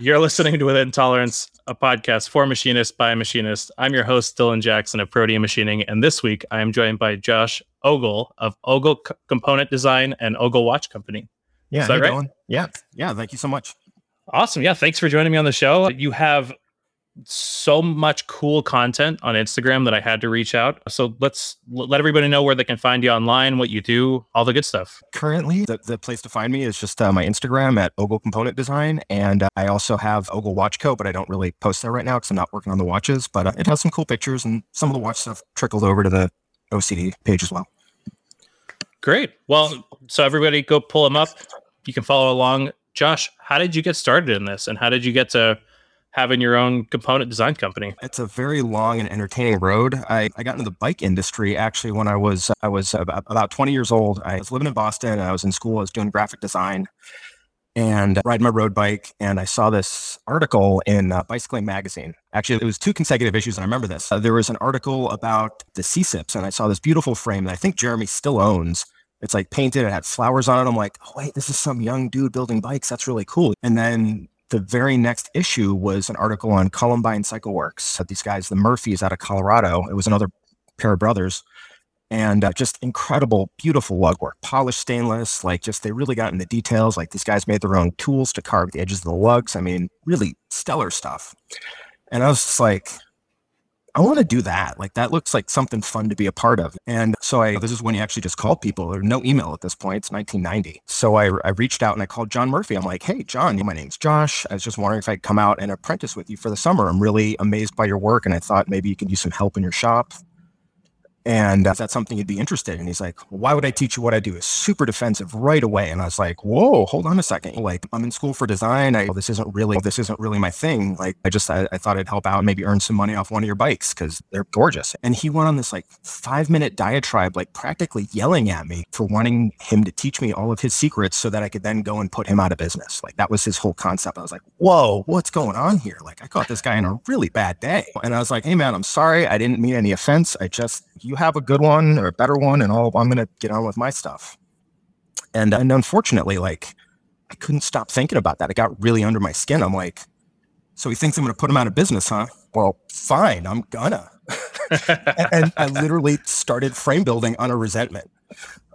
You're listening to Within Tolerance, a podcast for machinists by machinists. I'm your host, Dylan Jackson of Protea Machining, and this week I am joined by Josh Ogle of Ogle Component Design and Ogle Watch Company. Yeah, is that right? Dylan. Yeah. Thank you so much. Awesome. Yeah, thanks for joining me on the show. You have so much cool content on Instagram that I had to reach out. So let's let everybody know where they can find you online, what you do, all the good stuff. Currently, the place to find me is just my Instagram at Ogle Component Design. And I also have Ogle Watch Co., but I don't really post that right now because I'm not working on the watches. But it has some cool pictures, and some of the watch stuff trickled over to the OCD page as well. Great. Well, so everybody go pull them up. You can follow along. Josh, how did you get started in this? And how did you get to having your own component design company? It's a very long and entertaining road. I got into the bike industry actually when I was about 20 years old. I was living in Boston. I was in school. I was doing graphic design and riding my road bike. And I saw this article in Bicycling magazine. Actually, it was 2 consecutive issues. And I remember this. There was an article about the C-sips, and I saw this beautiful frame that I think Jeremy still owns. It's like painted. It had flowers on it. I'm like, oh, wait, this is some young dude building bikes. That's really cool. And then the very next issue was an article on Columbine Cycle Works. These guys, the Murphys out of Colorado. It was another pair of brothers, and just incredible, beautiful lug work, polished stainless. Like, just, they really got into the details. Like, these guys made their own tools to carve the edges of the lugs. I mean, really stellar stuff. And I was just like, I want to do that. Like, that looks like something fun to be a part of. And so this is when you actually just called people. There was no email at this point. It's 1990. So I reached out and I called John Murphy. I'm like, hey, John, my name's Josh. I was just wondering if I'd come out and apprentice with you for the summer. I'm really amazed by your work, and I thought maybe you could use some help in your shop. And is that something you'd be interested in? He's like, why would I teach you what I do? It's super defensive right away. And I was like, whoa, hold on a second. Like, I'm in school for design. This isn't really my thing. Like, I thought I'd help out and maybe earn some money off one of your bikes because they're gorgeous. And he went on this like 5-minute diatribe, like practically yelling at me for wanting him to teach me all of his secrets so that I could then go and put him out of business. Like, that was his whole concept. I was like, whoa, what's going on here? Like, I caught this guy in a really bad day. And I was like, hey man, I'm sorry. I didn't mean any offense. I just, you have a good one or a better one, and I'm going to get on with my stuff. And unfortunately, like, I couldn't stop thinking about that. It got really under my skin. I'm like, so he thinks I'm going to put him out of business, huh? Well, fine, I'm gonna. and I literally started frame building on a resentment.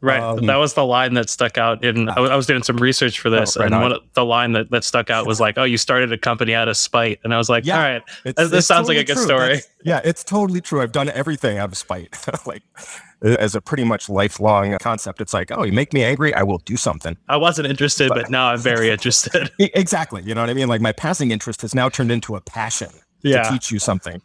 Right. That was the line that stuck out. And I was doing some research for this. The line that stuck out was like, oh, you started a company out of spite. And I was like, yeah, all right, this sounds totally like a good story. It's totally true. I've done everything out of spite. Like, as a pretty much lifelong concept, it's like, oh, you make me angry, I will do something. I wasn't interested, but now I'm very interested. Exactly. You know what I mean? Like, my passing interest has now turned into a passion. Yeah. To teach you something.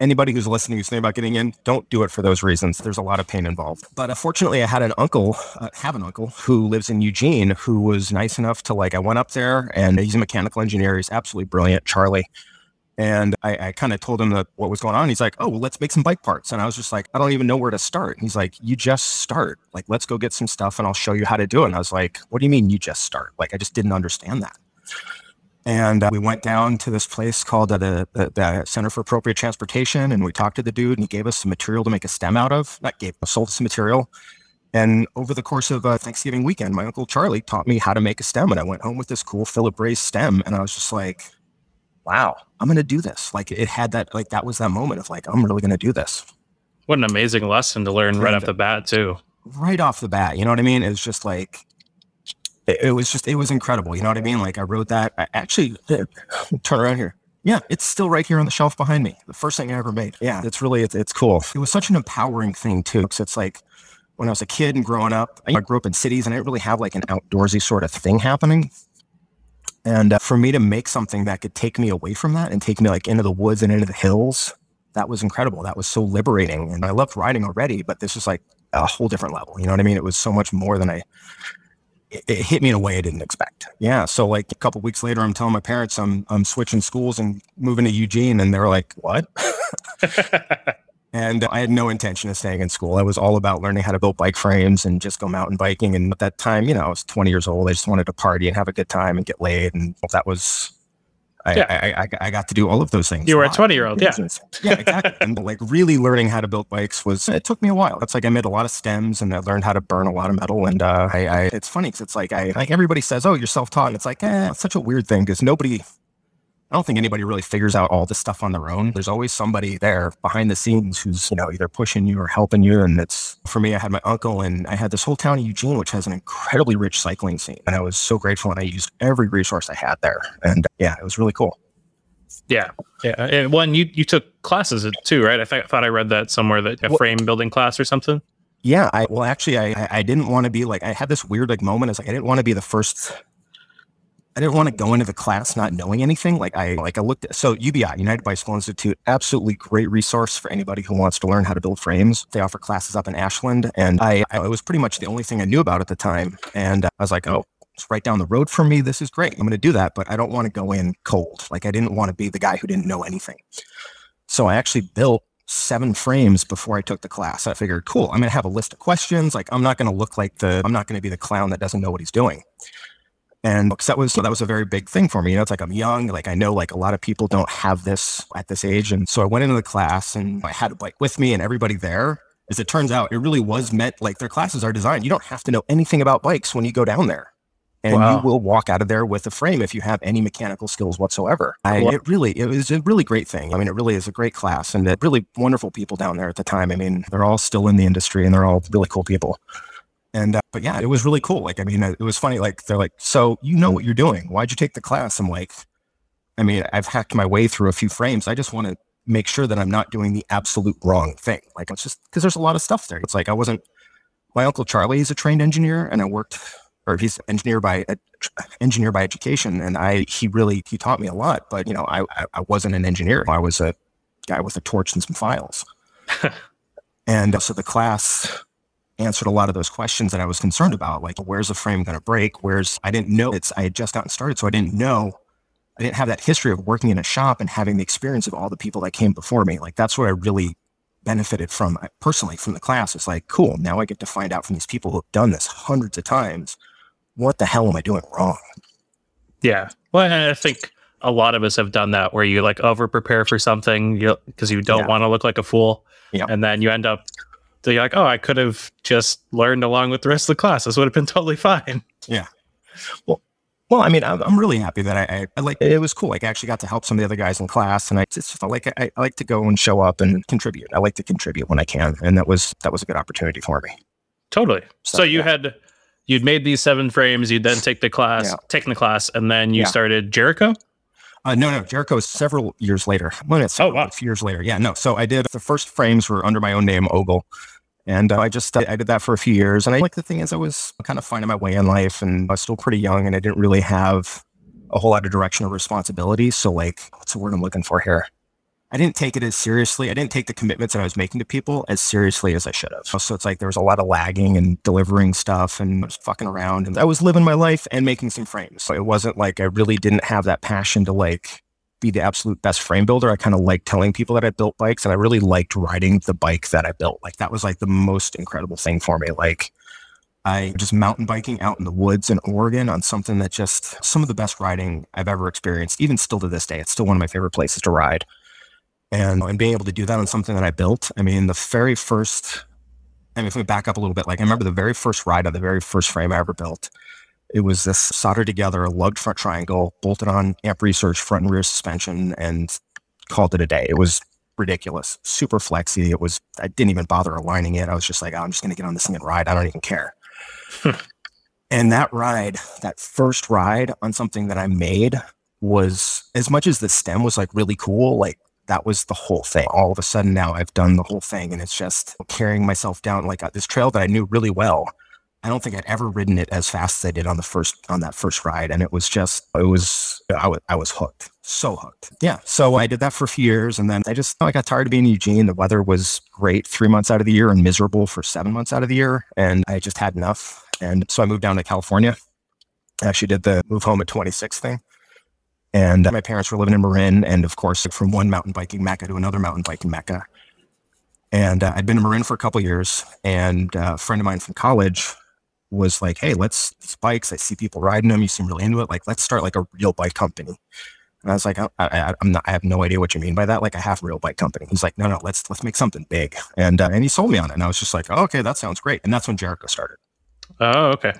Anybody who's listening who's thinking about getting in, don't do it for those reasons. There's a lot of pain involved. But fortunately, I had an uncle, who lives in Eugene, who was nice enough to, like, I went up there, and he's a mechanical engineer. He's absolutely brilliant, Charlie. And I kind of told him what was going on. He's like, oh, well, let's make some bike parts. And I was just like, I don't even know where to start. And he's like, you just start. Like, let's go get some stuff and I'll show you how to do it. And I was like, what do you mean you just start? Like, I just didn't understand that. And we went down to this place called the Center for Appropriate Transportation, and we talked to the dude, and he gave us some material to make a stem out of. Sold us some material. And over the course of Thanksgiving weekend, my Uncle Charlie taught me how to make a stem, and I went home with this cool Philip Ray's stem, and I was just like, wow, I'm going to do this. Like, it had that, like, that was that moment of like, I'm really going to do this. What an amazing lesson to learn right off the bat, too. Right off the bat, you know what I mean? It was just like, it was incredible. You know what I mean? Like, I wrote that. I actually, turn around here. Yeah, it's still right here on the shelf behind me. The first thing I ever made. Yeah, it's cool. It was such an empowering thing, too. Because it's like, when I was a kid and growing up, I grew up in cities, and I didn't really have like an outdoorsy sort of thing happening. And for me to make something that could take me away from that and take me like into the woods and into the hills, that was incredible. That was so liberating. And I loved riding already, but this is like a whole different level. You know what I mean? It was so much more than it hit me in a way I didn't expect. Yeah. So like a couple of weeks later, I'm telling my parents I'm switching schools and moving to Eugene. And they're like, what? And I had no intention of staying in school. I was all about learning how to build bike frames and just go mountain biking. And at that time, you know, I was 20 years old. I just wanted to party and have a good time and get laid. And that was, I got to do all of those things. You were a 20-year-old. Yeah. Yeah, exactly. And like really learning how to build bikes was, it took me a while. That's like, I made a lot of stems and I learned how to burn a lot of metal. And it's funny because it's like, like everybody says, oh, you're self-taught. And it's like, it's such a weird thing because I don't think anybody really figures out all this stuff on their own. There's always somebody there behind the scenes who's, either pushing you or helping you. And it's, for me, I had my uncle and I had this whole town of Eugene, which has an incredibly rich cycling scene. And I was so grateful and I used every resource I had there. And yeah, it was really cool. Yeah. Yeah. And one, you took classes too, right? I thought I read that somewhere, that a frame building class or something. Yeah. I didn't want to be like, I had this weird like moment. It's like, I didn't want to be the first. I didn't want to go into the class not knowing anything. Like I looked at, so UBI, United Bicycle Institute, absolutely great resource for anybody who wants to learn how to build frames. They offer classes up in Ashland, and I was pretty much the only thing I knew about at the time. And I was like, oh, it's right down the road from me. This is great. I'm going to do that, but I don't want to go in cold. Like I didn't want to be the guy who didn't know anything. So I actually built 7 frames before I took the class. I figured, cool, I'm going to have a list of questions. Like I'm not going to be the clown that doesn't know what he's doing. And that was a very big thing for me. It's like, I'm young. Like I know like a lot of people don't have this at this age. And so I went into the class and I had a bike with me and everybody there, as it turns out, it really was meant, like their classes are designed. You don't have to know anything about bikes when you go down there, and wow, you will walk out of there with a frame if you have any mechanical skills whatsoever. It was a really great thing. I mean, it really is a great class and really wonderful people down there at the time. I mean, they're all still in the industry and they're all really cool people. And, but yeah, it was really cool. Like, I mean, it was funny. Like, they're like, so you know what you're doing. Why'd you take the class? I'm like, I mean, I've hacked my way through a few frames. I just want to make sure that I'm not doing the absolute wrong thing. Like, it's just because there's a lot of stuff there. It's like, my uncle Charlie is a trained engineer and he's an engineer by education. And he taught me a lot, but I wasn't an engineer. I was a guy with a torch and some files. And so the class answered a lot of those questions that I was concerned about, like, where's the frame going to break? I didn't know. I had just gotten started, so I didn't have that history of working in a shop and having the experience of all the people that came before me. Like, that's what I really benefited from personally from the class. It's like, cool, now I get to find out from these people who have done this hundreds of times, what the hell am I doing wrong? Yeah. Well, and I think a lot of us have done that, where you like over prepare for something because you don't want to look like a fool. Yeah. And then you end up, so you're like, oh, I could have just learned along with the rest of the class. This would have been totally fine. Yeah. Well, I mean, I'm really happy that I like, it was cool. Like, I actually got to help some of the other guys in class, and I like to go and show up and contribute. I like to contribute when I can. And that was a good opportunity for me. Totally. So you'd made these 7 frames, you'd then taken the class, and then you started Jericho? No, Jericho is several years later. A few years later. Yeah, no. So I did, the first frames were under my own name, Ogle. And I did that for a few years. And I like, the thing is, I was kind of finding my way in life and I was still pretty young and I didn't really have a whole lot of direction or responsibility. So like, what's the word I'm looking for here? I didn't take it as seriously. I didn't take the commitments that I was making to people as seriously as I should have. So it's like, there was a lot of lagging and delivering stuff and I was fucking around and I was living my life and making some frames. So it wasn't like I really didn't have that passion to like be the absolute best frame builder. I kind of liked telling people that I built bikes, and I really liked riding the bike that I built. Like, that was like the most incredible thing for me. Like, I just mountain biking out in the woods in Oregon on something that just, some of the best riding I've ever experienced, even still to this day. It's still one of my favorite places to ride. And being able to do that on something that I built, I mean, if we back up a little bit, like, I remember the very first ride on the very first frame I ever built. It was this soldered together, a lugged front triangle, bolted on Amp Research front and rear suspension, and called it a day. It was ridiculous, super flexy. I didn't even bother aligning it. I was just like, oh, I'm just going to get on this thing and ride. I don't even care. And that first ride on something that I made was, as much as the stem was like really cool, like, that was the whole thing. All of a sudden now I've done the whole thing, and it's just carrying myself down like this trail that I knew really well. I don't think I'd ever ridden it as fast as I did on that first ride. And I was hooked, so hooked. Yeah. So I did that for a few years, and then I got tired of being in Eugene. The weather was great 3 months out of the year and miserable for 7 months out of the year. And I just had enough. And so I moved down to California. I actually did the move home at 26 thing. And my parents were living in Marin. And of course, from one mountain biking mecca to another mountain biking mecca. And I'd been in Marin for a couple of years, and a friend of mine from college was like, hey, these bikes, I see people riding them. You seem really into it. Like, let's start like a real bike company. And I was like, I have no idea what you mean by that. Like a half real bike company. He's like, no, let's make something big. And he sold me on it. And I was just like, oh, okay, that sounds great. And that's when Jericho started. Oh, okay.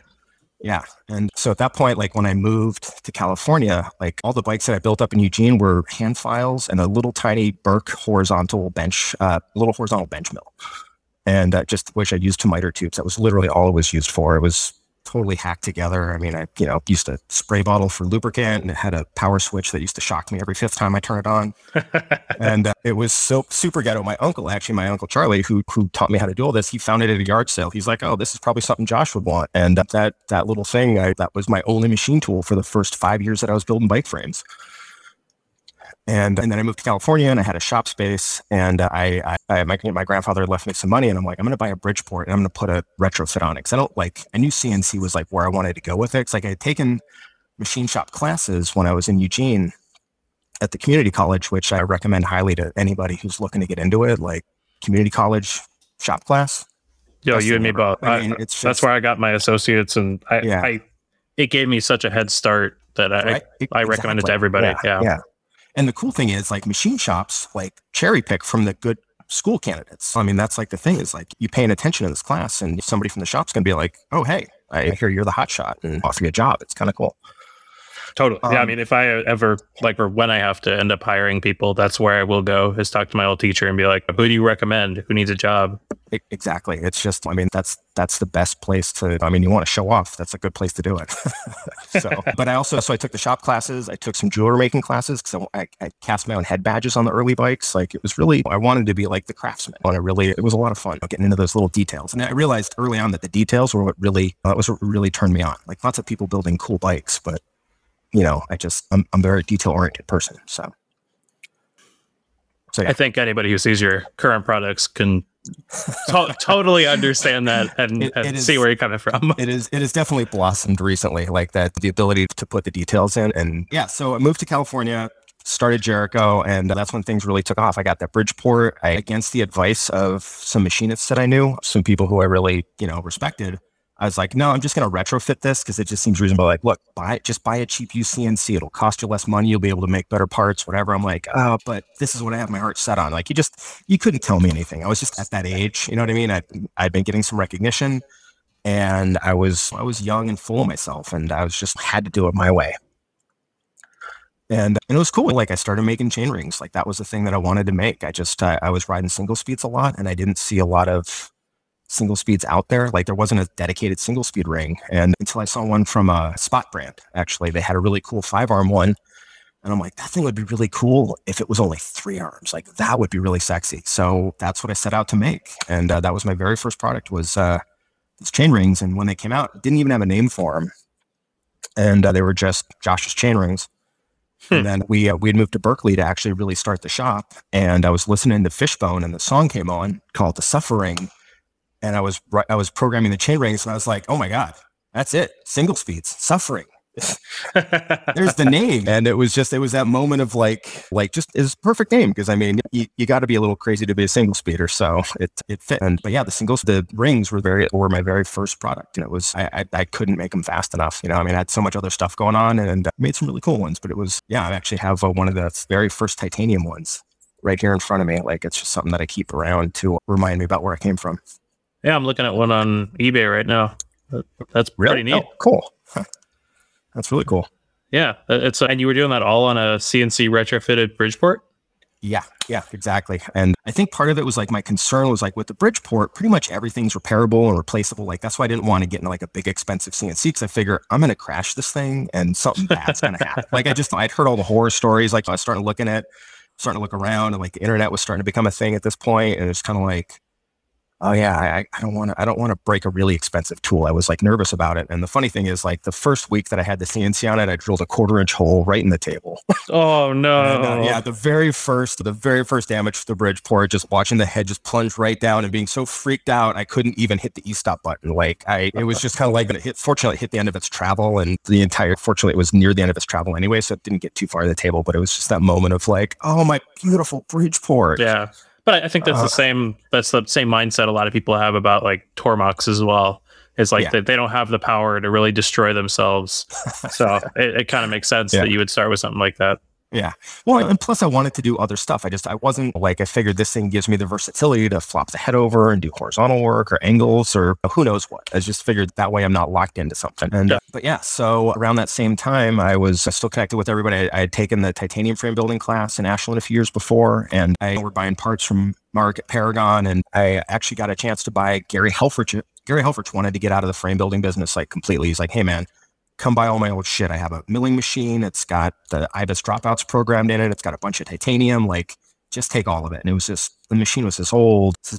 Yeah. And so at that point, like when I moved to California, like all the bikes that I built up in Eugene were hand files and a little tiny Burke horizontal bench mill. And just, which I used to miter tubes. That was literally all it was used for. It was totally hacked together. I mean, I used a spray bottle for lubricant, and it had a power switch that used to shock me every fifth time I turn it on. And it was so super ghetto. My uncle Charlie, who taught me how to do all this, he found it at a yard sale. He's like, oh, this is probably something Josh would want. And that little thing, that was my only machine tool for the first 5 years that I was building bike frames. And then I moved to California and I had a shop space, and my grandfather left me some money, and I'm like, I'm going to buy a Bridgeport and I'm going to put a retrofit on it. Cause I knew CNC was like where I wanted to go with it. Cause like I had taken machine shop classes when I was in Eugene at the community college, which I recommend highly to anybody who's looking to get into it, like community college shop class. Yo, you and me both. That's where I got my associates, and it gave me such a head start that I recommend it to everybody. Yeah. And the cool thing is, like, machine shops, like, cherry pick from the good school candidates. I mean, that's like the thing is, like, you paying attention to this class and somebody from the shop's going to be like, oh, hey, I hear you're the hot shot, and offer you a job. It's kind of cool. Totally. Yeah. I mean, if I ever, like, or when I have to end up hiring people, that's where I will go, is talk to my old teacher and be like, who do you recommend? Who needs a job? Exactly. It's just, I mean, that's the best place to, I mean, you want to show off. That's a good place to do it. But I took the shop classes. I took some jewelry making classes because I cast my own head badges on the early bikes. Like it was really, I wanted to be like the craftsman. It was a lot of fun getting into those little details. And I realized early on that the details were what really turned me on. Like lots of people building cool bikes, but you know, I'm a very detail-oriented person. So yeah. I think anybody who sees your current products can totally understand that and see where you're coming from. It is definitely blossomed recently, like that, the ability to put the details in. And yeah, so I moved to California, started Jericho, and that's when things really took off. I got that Bridgeport. Against the advice of some machinists that I knew, some people who I really, respected, I was like, no, I'm just going to retrofit this because it just seems reasonable. Like, look, buy a cheap used CNC. It'll cost you less money. You'll be able to make better parts, whatever. I'm like, oh, but this is what I have my heart set on. Like you couldn't tell me anything. I was just at that age. You know what I mean? I'd been getting some recognition, and I was young and full of myself, and I was just had to do it my way. And it was cool. Like I started making chain rings. Like that was the thing that I wanted to make. I was riding single speeds a lot, and I didn't see a lot of single speeds out there. Like there wasn't a dedicated single speed ring. And until I saw one from a Spot brand, actually, they had a really cool 5-arm one. And I'm like, that thing would be really cool if it was only 3 arms. Like that would be really sexy. So that's what I set out to make. And that was my very first product, was these chain rings. And when they came out, didn't even have a name for them. And they were just Josh's chain rings. And then we had moved to Berkeley to actually really start the shop. And I was listening to Fishbone, and the song came on called The Suffering. And I was programming the chain rings, and I was like, oh my God, that's it. Single speeds, Suffering. There's the name. And it was that moment of like just is perfect name. Cause I mean, you gotta be a little crazy to be a single speeder. So it fit. But yeah, the rings were my very first product. And it was, I couldn't make them fast enough. You know, I mean, I had so much other stuff going on, and made some really cool ones, but it was, yeah, I actually have one of the very first titanium ones right here in front of me. Like it's just something that I keep around to remind me about where I came from. Yeah, I'm looking at one on eBay right now. That's pretty neat. Oh, cool. Huh. That's really cool. Yeah. And you were doing that all on a CNC retrofitted Bridgeport? Yeah, exactly. And I think part of it was like my concern was like with the Bridgeport, pretty much everything's repairable and replaceable. Like that's why I didn't want to get into like a big expensive CNC, because I figure I'm going to crash this thing and something bad's going to happen. Like I'd heard all the horror stories. Like I was starting to look around, and like the internet was starting to become a thing at this point. And it's kind of like, oh yeah, I don't want to break a really expensive tool. I was like nervous about it. And the funny thing is, like the first week that I had the CNC on it, I drilled a 1/4-inch hole right in the table. Oh no. And, yeah. The very first damage to the Bridgeport, just watching the head just plunge right down and being so freaked out, I couldn't even hit the e-stop button. Like it was just kind of like, fortunately it hit the end of its travel, and fortunately it was near the end of its travel anyway. So it didn't get too far to the table, but it was just that moment of like, oh, my beautiful Bridgeport. Yeah. But I think that's the same mindset a lot of people have about like Tormachs as well. It's like that they don't have the power to really destroy themselves. So it kind of makes sense that you would start with something like that. Yeah. Well, and plus I wanted to do other stuff. I wasn't like, I figured this thing gives me the versatility to flop the head over and do horizontal work or angles or who knows what. I just figured that way I'm not locked into something. And, but yeah, so around that same time, I was still connected with everybody. I had taken the titanium frame building class in Ashland a few years before, and I were buying parts from Mark at Paragon. And I actually got a chance to buy Gary Helfrich. Gary Helfrich wanted to get out of the frame building business, like completely. He's like, hey man, come buy all my old shit. I have a milling machine. It's got the IBIS dropouts programmed in it. It's got a bunch of titanium, like just take all of it. And it was just, the machine was this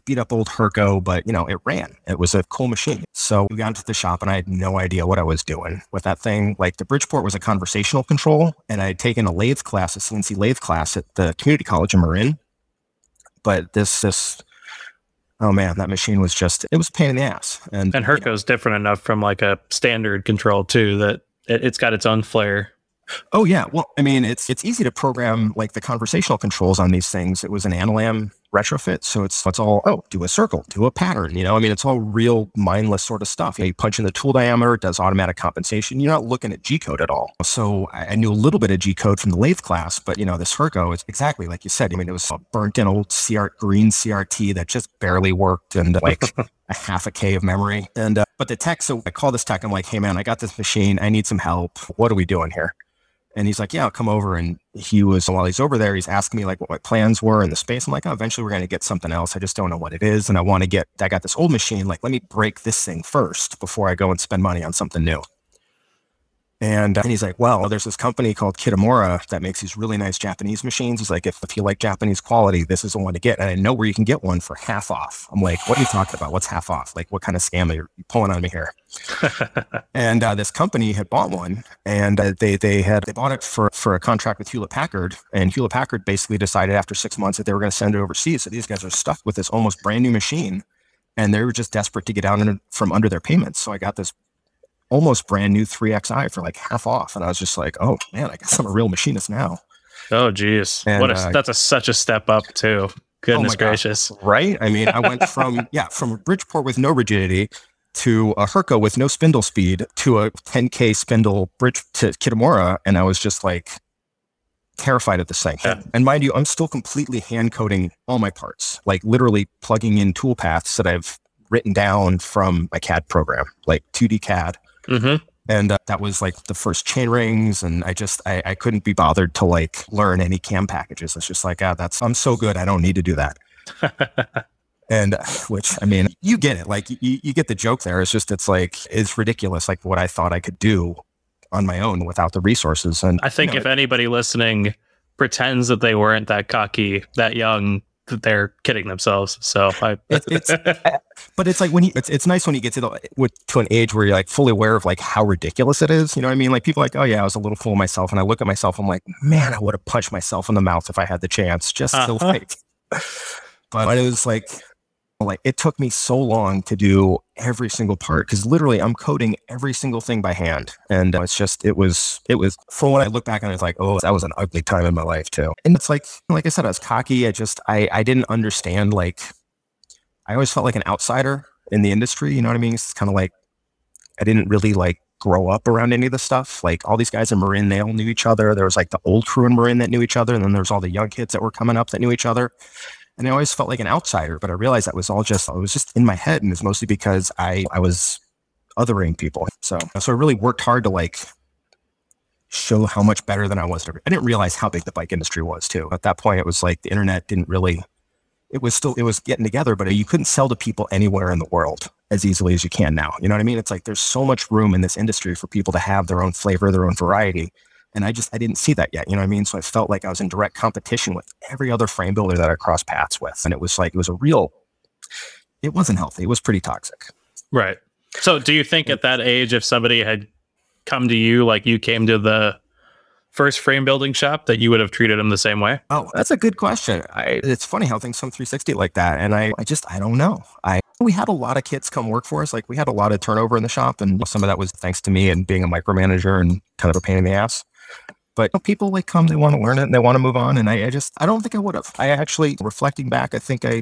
beat up old Hurco, but you know, it ran. It was a cool machine. So we got into the shop and I had no idea what I was doing with that thing. Like the Bridgeport was a conversational control, and I had taken a lathe class, a CNC lathe class at the community college in Marin. But oh man, that machine was it was a pain in the ass. And Hurco's different enough from like a standard control too, that it's got its own flair. Oh yeah. Well, I mean, it's easy to program like the conversational controls on these things. It was an Analam retrofit. So it's all, do a circle, do a pattern. You know, I mean, it's all real mindless sort of stuff. You punch in the tool diameter, it does automatic compensation. You're not looking at G code at all. So I knew a little bit of G code from the lathe class, but you know, this Hurco, it's exactly like you said. I mean, it was a burnt in old green CRT that just barely worked and like a half a K of memory. And, but the tech, so I call this tech, I'm like, hey man, I got this machine. I need some help. What are we doing here? And he's like, yeah, I'll come over. And while he's over there, he's asking me like what my plans were in the space. I'm like, eventually we're going to get something else. I just don't know what it is. And I got this old machine. Like, let me break this thing first before I go and spend money on something new. And he's like, well, there's this company called Kitamura that makes these really nice Japanese machines. He's like, if you like Japanese quality, this is the one to get. And I know where you can get one for half off. I'm like, what are you talking about? What's half off? Like, what kind of scam are you pulling on me here? And this company had bought one, and they bought it for a contract with Hewlett-Packard. And Hewlett-Packard basically decided after 6 months that they were going to send it overseas. So these guys are stuck with this almost brand new machine, and they were just desperate to get out from under their payments. So I got this almost brand new 3XI for like half off. And I was just like, oh man, I guess I'm a real machinist now. Oh geez. And, that's such a step up too. Goodness gracious. God. Right? I mean, I went from a Bridgeport with no rigidity to a Hurco with no spindle speed to a 10K spindle bridge to Kitamura. And I was just like terrified of this thing. Yeah. And mind you, I'm still completely hand coding all my parts, like literally plugging in tool paths that I've written down from my CAD program, like 2D CAD. Mm-hmm. And that was like the first chain rings, and I couldn't be bothered to like learn any CAM packages. It's just like, I'm so good, I don't need to do that. And which, I mean, you get it, like you get the joke there. It's just, it's like, it's ridiculous. Like what I thought I could do on my own without the resources. And I think if anybody listening pretends that they weren't that cocky, that young, they're kidding themselves. So but it's like it's nice when you get to an age where you're like fully aware of like how ridiculous it is. You know what I mean? Like people are like, oh yeah, I was a little fool of myself. And I look at myself, I'm like, man, I would have punched myself in the mouth if I had the chance just to like, but it was like it took me so long to do every single part. Cause literally I'm coding every single thing by hand. And it was for when I look back on it, it's like, oh, that was an ugly time in my life too. And it's like I said, I was cocky. I didn't understand, like, I always felt like an outsider in the industry. You know what I mean? It's kind of like, I didn't really like grow up around any of the stuff. Like all these guys in Marin, they all knew each other. There was like the old crew in Marin that knew each other. And then there's all the young kids that were coming up that knew each other. And I always felt like an outsider, but I realized that was all just, it was just in my head. And it's mostly because I was othering people. So I really worked hard to like show how much better than I was. I didn't realize how big the bike industry was too. At that point, it was like the internet didn't really, it was getting together, but you couldn't sell to people anywhere in the world as easily as you can now. You know what I mean? It's like, there's so much room in this industry for people to have their own flavor, their own variety. And I didn't see that yet. You know what I mean? So I felt like I was in direct competition with every other frame builder that I crossed paths with. And it was like, it wasn't healthy. It was pretty toxic. Right. So do you think at that age, if somebody had come to you, like you came to the first frame building shop, that you would have treated them the same way? Oh, that's a good question. It's funny how things come 360 like that. And I don't know. We had a lot of kids come work for us. Like we had a lot of turnover in the shop, and some of that was thanks to me and being a micromanager and kind of a pain in the ass. But you know, people like come, they want to learn it and they want to move on. And I don't think I would have. I actually, reflecting back, I think I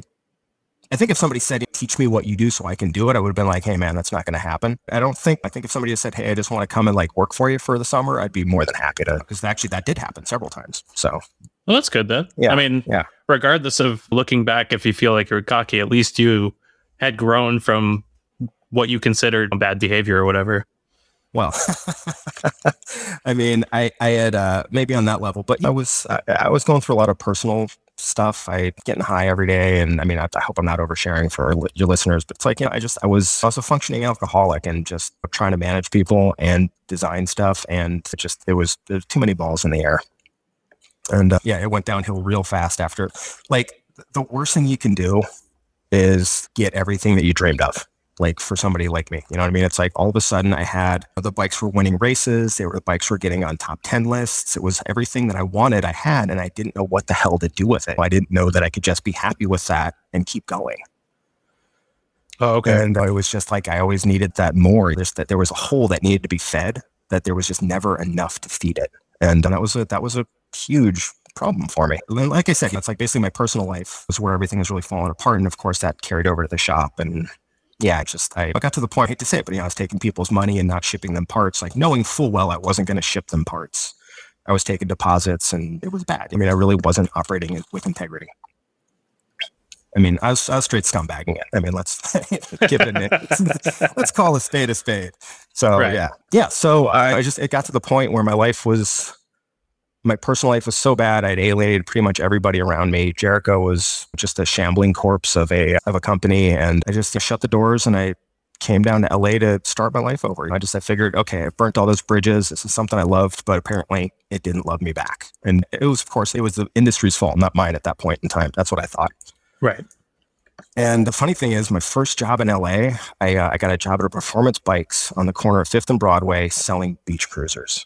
I think if somebody said, teach me what you do so I can do it, I would have been like, hey man, that's not going to happen. I think if somebody had said, hey, I just want to come and like work for you for the summer, I'd be more than happy to, because actually that did happen several times. So. Well, that's good then. Yeah. I mean, yeah. Regardless of looking back, if you feel like you're cocky, at least you had grown from what you considered bad behavior or whatever. Well, I mean, I had maybe on that level, but I was going through a lot of personal stuff. I getting high every day. And I mean, I hope I'm not oversharing for your listeners, but it's like, you know, I was a functioning alcoholic and just trying to manage people and design stuff. And there was too many balls in the air. And it went downhill real fast after. Like the worst thing you can do is get everything that you dreamed of. Like for somebody like me, you know what I mean? It's like all of a sudden I had the bikes were winning races. The bikes were getting on top 10 lists. It was everything that I wanted. I had, and I didn't know what the hell to do with it. I didn't know that I could just be happy with that and keep going. Oh, okay. And it was just like, I always needed that more. Just that there was a hole that needed to be fed, that there was just never enough to feed it. And that was a huge problem for me. And like I said, it's like basically my personal life was where everything was really falling apart. And of course that carried over to the shop. And yeah, I got to the point, I hate to say it, but I was taking people's money and not shipping them parts, like knowing full well I wasn't going to ship them parts. I was taking deposits and it was bad. I mean, I really wasn't operating with integrity. I mean, I was straight scumbagging it. I mean, let's give it a name. Let's call a spade a spade. So right. Yeah. So it got to the point where my personal life was so bad. I'd alienated pretty much everybody around me. Jericho was just a shambling corpse of a company. And I just shut the doors and I came down to LA to start my life over. I figured, okay, I've burnt all those bridges. This is something I loved, but apparently it didn't love me back. And it was the industry's fault, not mine at that point in time. That's what I thought. Right. And the funny thing is, my first job in LA, I got a job at a Performance Bikes on the corner of 5th and Broadway selling beach cruisers,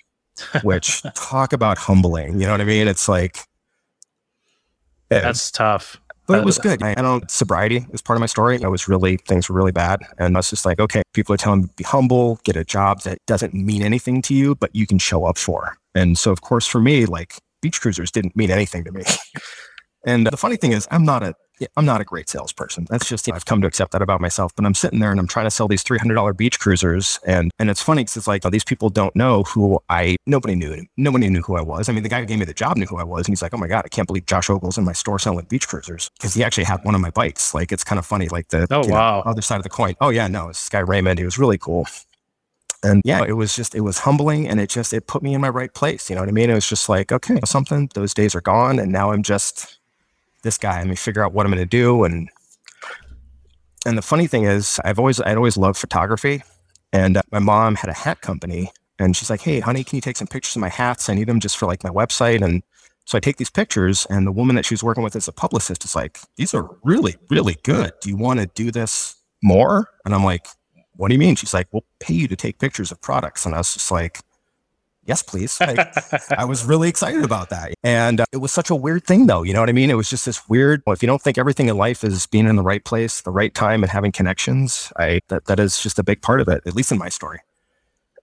which talk about humbling. You know what I mean? It's like. That's tough. But it was good. Sobriety is part of my story. Things were really bad. And I was just like, okay, people are telling me to be humble, get a job that doesn't mean anything to you, but you can show up for. And so, of course, for me, like beach cruisers didn't mean anything to me. And the funny thing is, I'm not a great salesperson. That's just, I've come to accept that about myself. But I'm sitting there and I'm trying to sell these $300 beach cruisers. And it's funny because it's like, these people don't know nobody knew who I was. I mean, the guy who gave me the job knew who I was. And he's like, oh my God, I can't believe Josh Ogle's in my store selling beach cruisers, because he actually had one of my bikes. Like, it's kind of funny, like the other side of the coin. Oh yeah, no, it's this guy Raymond. He was really cool. And yeah, it was humbling, and it put me in my right place. You know what I mean? It was just like, okay, something, those days are gone. And now I'm just this guy. Let me figure out what I'm going to do. And the funny thing is, I'd always loved photography, and my mom had a hat company, and she's like, hey honey, can you take some pictures of my hats? I need them just for like my website. And so I take these pictures, and the woman that she was working with as a publicist is like, these are really, really good. Do you want to do this more? And I'm like, what do you mean? She's like, we'll pay you to take pictures of products. And I was just like, yes, please. I was really excited about that. And it was such a weird thing though. You know what I mean? It was just this weird, well, if you don't think everything in life is being in the right place, the right time, and having connections, that is just a big part of it, at least in my story.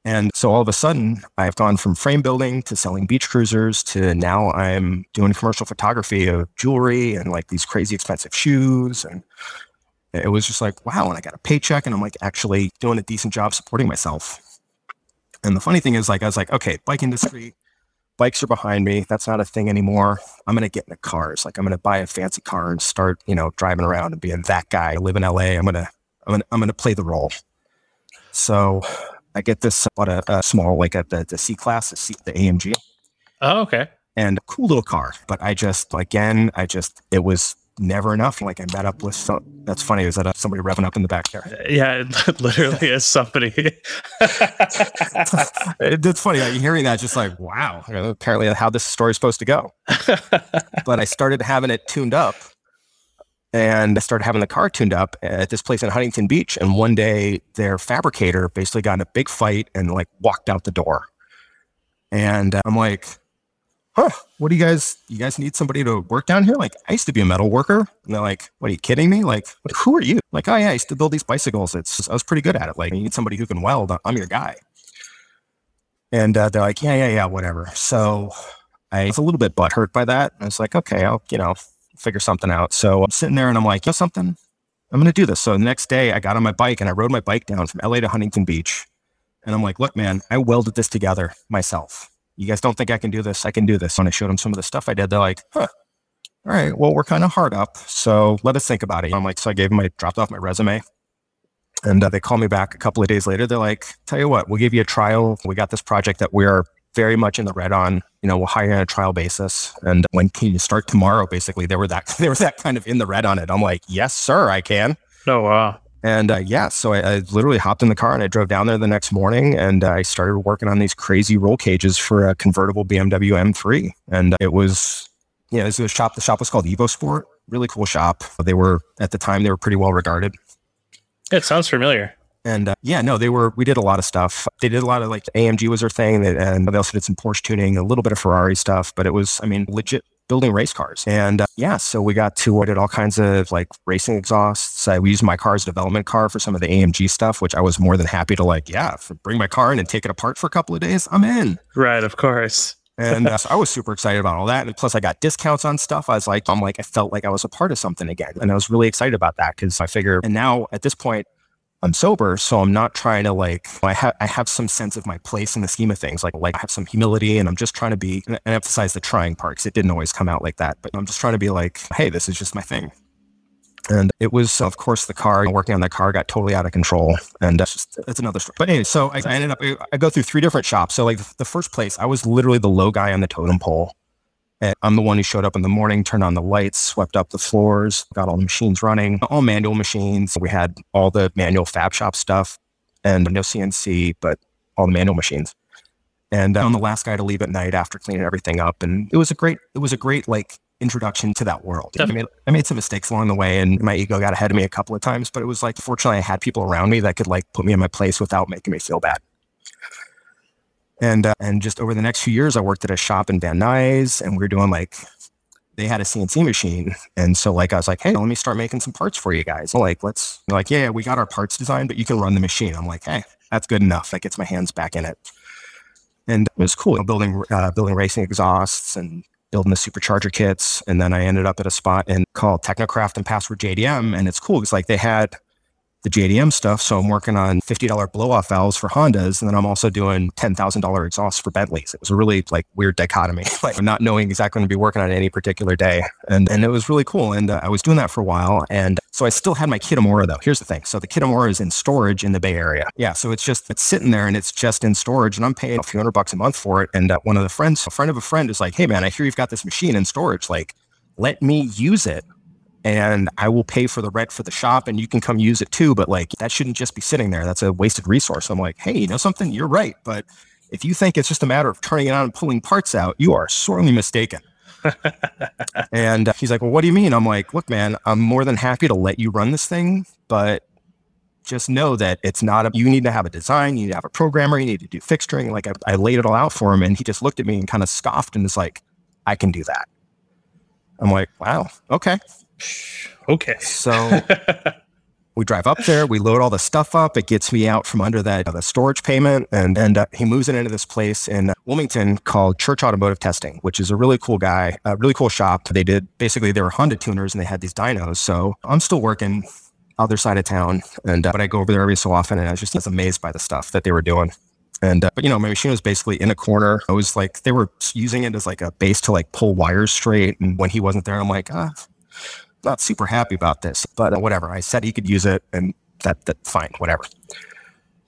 And so all of a sudden I've gone from frame building to selling beach cruisers to now I'm doing commercial photography of jewelry and like these crazy expensive shoes. And it was just like, wow. And I got a paycheck, and I'm like actually doing a decent job supporting myself. And the funny thing is, like, I was like, okay, bike industry, bikes are behind me. That's not a thing anymore. I'm going to get into cars. Like, I'm going to buy a fancy car and start, driving around and being that guy. I live in LA. I'm going to play the role. So I get this, bought a small, like the C-Class, the AMG. Oh, okay. And a cool little car. But it was never enough. Like, I met up with that's funny. Is that somebody revving up in the back there? Yeah, it literally is somebody. It's funny. You're hearing that just like, wow, apparently how this story is supposed to go. But I started having it tuned up, and I started having the car tuned up at this place in Huntington Beach. And one day their fabricator basically got in a big fight and like walked out the door. And I'm like, huh, what do you guys need somebody to work down here? Like, I used to be a metal worker. And they're like, what, are you kidding me? Like, who are you? Like, oh yeah, I used to build these bicycles. I was pretty good at it. Like, you need somebody who can weld. I'm your guy. And they're like, yeah, whatever. So I was a little bit butthurt by that. I was like, okay, I'll figure something out. So I'm sitting there and I'm like, you know something? I'm going to do this. So the next day I got on my bike and I rode my bike down from LA to Huntington Beach. And I'm like, look, man, I welded this together myself. You guys don't think I can do this? I can do this. When I showed them some of the stuff I did, they're like, huh, all right, well, we're kind of hard up. So let us think about it. I'm like, so I gave them, I dropped off my resume and they called me back a couple of days later. They're like, tell you what, we'll give you a trial. We got this project that we're very much in the red on, you know, we'll hire you on a trial basis. And when can you start tomorrow? Basically, they were that kind of in the red on it. I'm like, yes, sir, I can. No, wow. And so I literally hopped in the car and I drove down there the next morning and I started working on these crazy roll cages for a convertible BMW M3. And it was a shop. The shop was called Evo Sport. Really cool shop. They were, at the time, they were pretty well regarded. It sounds familiar. And we did a lot of stuff. They did a lot of like AMG was their thing. And they also did some Porsche tuning, a little bit of Ferrari stuff, but it was, I mean, legit. Building race cars. And so we got to, I did all kinds of like racing exhausts. We used my car as a development car for some of the AMG stuff, which I was more than happy to bring my car in and take it apart for a couple of days. I'm in. Right, of course. And so I was super excited about all that. And plus I got discounts on stuff. I was like, I felt like I was a part of something again. And I was really excited about that because I figure, and now at this point, I'm sober, so I'm not trying to I have some sense of my place in the scheme of things. Like I have some humility and I'm just trying to be, and I emphasize the trying part because it didn't always come out like that, but I'm just trying to be like, hey, this is just my thing. And it was, of course, the car, working on that car got totally out of control. And that's another story. But anyway, so I ended up, I go through three different shops. So like the first place, I was literally the low guy on the totem pole. And I'm the one who showed up in the morning, turned on the lights, swept up the floors, got all the machines running, all manual machines. We had all the manual fab shop stuff and no CNC, but all the manual machines. And I'm the last guy to leave at night after cleaning everything up. And it was a great introduction to that world. I made some mistakes along the way and my ego got ahead of me a couple of times, but it was like, fortunately I had people around me that could put me in my place without making me feel bad. And just over the next few years, I worked at a shop in Van Nuys and we were doing they had a CNC machine. And so I was like, hey, let me start making some parts for you guys. Let's we got our parts designed, but you can run the machine. I'm like, hey, that's good enough. That gets my hands back in it. And it was cool, building racing exhausts and building the supercharger kits. And then I ended up at a spot called Technocraft and Password JDM. And it's cool. It's they had the JDM stuff. So I'm working on $50 blow-off valves for Hondas. And then I'm also doing $10,000 exhausts for Bentleys. It was a really weird dichotomy, not knowing exactly what to be working on any particular day. And it was really cool. And I was doing that for a while. And so I still had my Kitamura though. Here's the thing. So the Kitamura is in storage in the Bay Area. Yeah. So it's sitting there and it's just in storage and I'm paying a few $100 a month for it. And one of the friends, a friend of a friend is like, hey man, I hear you've got this machine in storage. Let me use it. And I will pay for the rent for the shop and you can come use it too. But that shouldn't just be sitting there. That's a wasted resource. I'm like, hey, you know something? You're right. But if you think it's just a matter of turning it on and pulling parts out, you are sorely mistaken. And he's like, well, what do you mean? I'm like, look, man, I'm more than happy to let you run this thing, but just know that it's not you need to have a design. You need to have a programmer. You need to do fixturing. I laid it all out for him. And he just looked at me and kind of scoffed and was like, I can do that. I'm like, wow. Okay. So we drive up there, we load all the stuff up. It gets me out from under that the storage payment. And he moves it into this place in Wilmington called Church Automotive Testing, which is a really cool guy, a really cool shop. They were Honda tuners and they had these dynos. So I'm still working other side of town. And, but I go over there every so often and I was just amazed by the stuff that they were doing. And, but my machine was basically in a corner. I was they were using it as a base to pull wires straight. And when he wasn't there, I'm like, not super happy about this, but whatever. I said he could use it and that fine, whatever.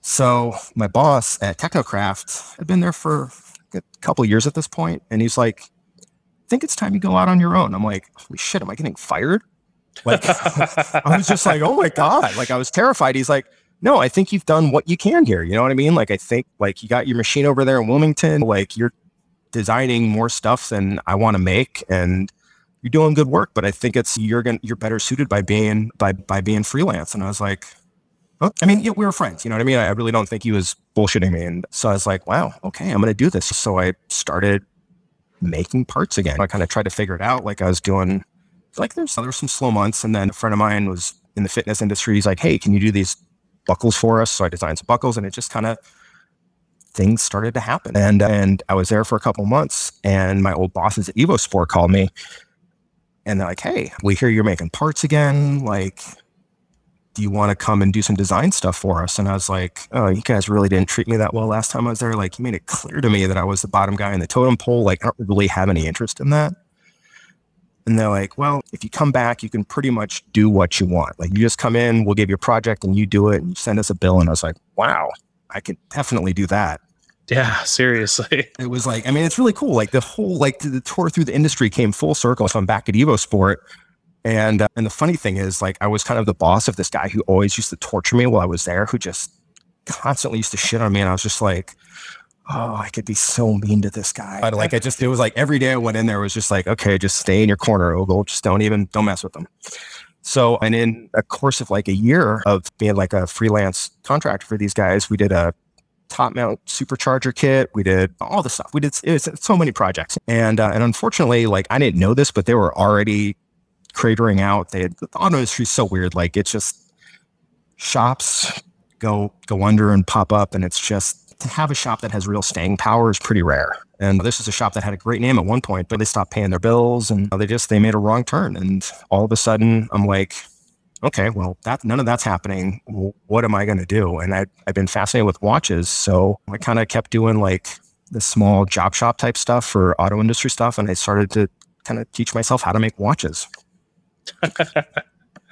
So my boss at Technocraft had been there for a couple of years at this point. And he's like, I think it's time you go out on your own. I'm like, holy shit, am I getting fired? I was just like, oh my God. I was terrified. He's like, no, I think you've done what you can here. You know what I mean? I think you got your machine over there in Wilmington, you're designing more stuff than I want to make and you're doing good work, but I think you're better suited by being freelance. And I was like, oh, we were friends. You know what I mean? I really don't think he was bullshitting me. And so I was like, wow, okay, I'm going to do this. So I started making parts again. I kind of tried to figure it out. I was doing, there were some slow months. And then a friend of mine was in the fitness industry. He's like, hey, can you do these buckles for us? So I designed some buckles and it just kind of things started to happen. And I was there for a couple months and my old bosses at Evo Sport called me and they're like, hey, we hear you're making parts again. do you want to come and do some design stuff for us? And I was like, oh, you guys really didn't treat me that well last time I was there. Like, you made it clear to me that I was the bottom guy in the totem pole. Like, I don't really have any interest in that. And they're like, well, if you come back, you can pretty much do what you want. Like, you just come in, we'll give you a project and you do it and you send us a bill. And I was like, wow, I could definitely do that. Yeah, seriously. It was like, I mean, it's really cool. Like the whole, like the tour through the industry came full circle. So I'm back at Evo Sport. And the funny thing is, like, I was kind of the boss of this guy who always used to torture me while I was there, who just constantly used to shit on me. And I was just like, oh, I could be so mean to this guy. But like, it was like every day I went in there, it was just like, okay, just stay in your corner, Ogle. Just don't mess with them. So, and in a course of like a year of being like a freelance contractor for these guys, we did a top mount supercharger kit. We did all the stuff. It was so many projects. And unfortunately, like, I didn't know this, but they were already cratering out. The auto industry is so weird. Like, it's just shops go under and pop up, and it's just, to have a shop that has real staying power is pretty rare. And this is a shop that had a great name at one point, but they stopped paying their bills and they made a wrong turn. And all of a sudden I'm like, okay, well, none of that's happening. What am I going to do? And I've been fascinated with watches. So I kind of kept doing like the small job shop type stuff for auto industry stuff. And I started to kind of teach myself how to make watches.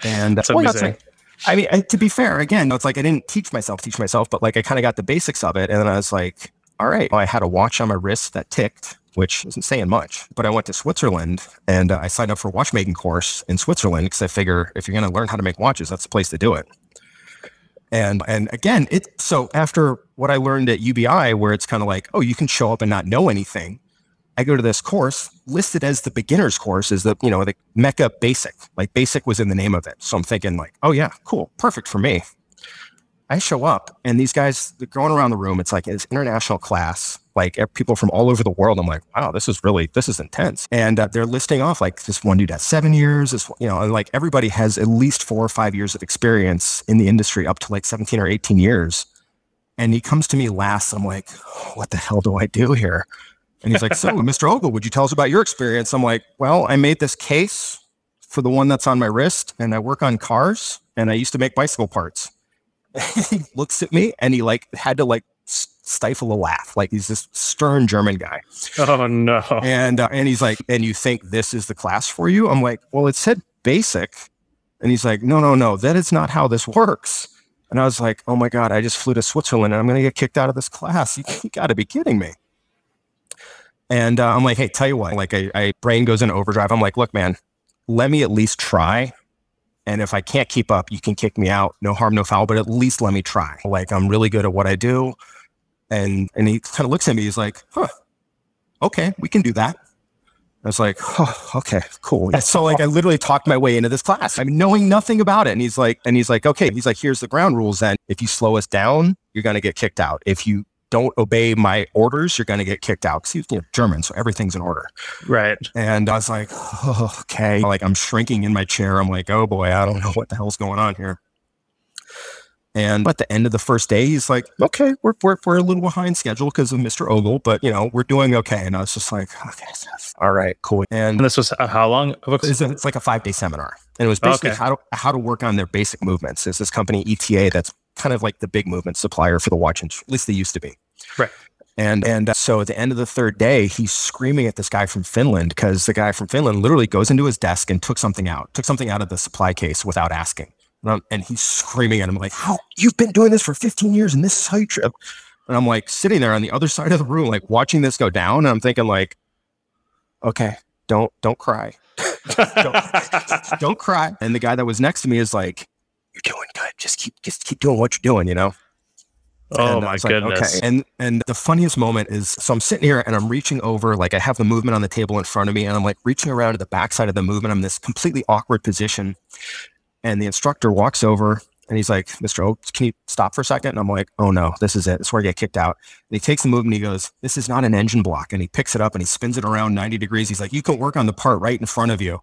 And that's amazing. Like, I mean, to be fair, again, it's like I didn't teach myself, but like I kind of got the basics of it. And then I was like, all right, well, I had a watch on my wrist that ticked, which isn't saying much, but I went to Switzerland and I signed up for a watchmaking course in Switzerland because I figure if you're going to learn how to make watches, that's the place to do it. And again, so after what I learned at UBI, where it's kind of like, oh, you can show up and not know anything. I go to this course listed as the beginner's course, is the Mecca Basic. Like, basic was in the name of it. So I'm thinking like, oh yeah, cool. Perfect for me. I show up and these guys, they're going around the room. It's like this international class, like people from all over the world. I'm like, wow, this is intense. And they're listing off like this one dude has 7 years, and like everybody has at least 4 or 5 years of experience in the industry, up to like 17 or 18 years. And he comes to me last. I'm like, what the hell do I do here? And he's like, so Mr. Ogle, would you tell us about your experience? I'm like, well, I made this case for the one that's on my wrist, and I work on cars, and I used to make bicycle parts. He looks at me and he like had to like stifle a laugh. Like, he's this stern German guy. Oh no. And he's like, and you think this is the class for you? I'm like, well, it said basic. And he's like, no, that is not how this works. And I was like, oh my God, I just flew to Switzerland and I'm going to get kicked out of this class. You gotta be kidding me. And I'm like, hey, tell you what, like I brain goes into overdrive. I'm like, look, man, let me at least try. And if I can't keep up, you can kick me out. No harm, no foul, but at least let me try. Like, I'm really good at what I do. And he kind of looks at me. He's like, huh, okay, we can do that. I was like, oh, okay, cool. And so like, I literally talked my way into this class. I'm knowing nothing about it. And he's like, okay. He's like, here's the ground rules. Then if you slow us down, you're going to get kicked out. If you don't obey my orders, you're going to get kicked out. Because he's German, so everything's in order. Right. And I was like, oh, okay. Like, I'm shrinking in my chair. I'm like, oh boy, I don't know what the hell's going on here. And at the end of the first day, he's like, okay, we're a little behind schedule because of Mr. Ogle, but we're doing okay. And I was just like, okay, all right, cool. And this was how long? It's like a 5-day seminar. And it was basically how to work on their basic movements. It's this company, ETA, that's kind of like the big movement supplier for the watch industry, at least they used to be. Right. And so at the end of the third day, he's screaming at this guy from Finland, because the guy from Finland literally goes into his desk and took something out of the supply case without asking. And he's screaming at him like, how you've been doing this for 15 years and this is how you trip. And I'm like sitting there on the other side of the room, like watching this go down. And I'm thinking like, okay, don't cry. don't cry. And the guy that was next to me is like, you're doing good. Just keep doing what you're doing, Oh my goodness. Okay. And the funniest moment is, so I'm sitting here and I'm reaching over, like I have the movement on the table in front of me and I'm like reaching around to the backside of the movement. I'm in this completely awkward position. And the instructor walks over and he's like, Mr. Oaks, can you stop for a second? And I'm like, oh no, this is it. This is where I get kicked out. And he takes the movement. He goes, this is not an engine block. And he picks it up and he spins it around 90 degrees. He's like, you can work on the part right in front of you.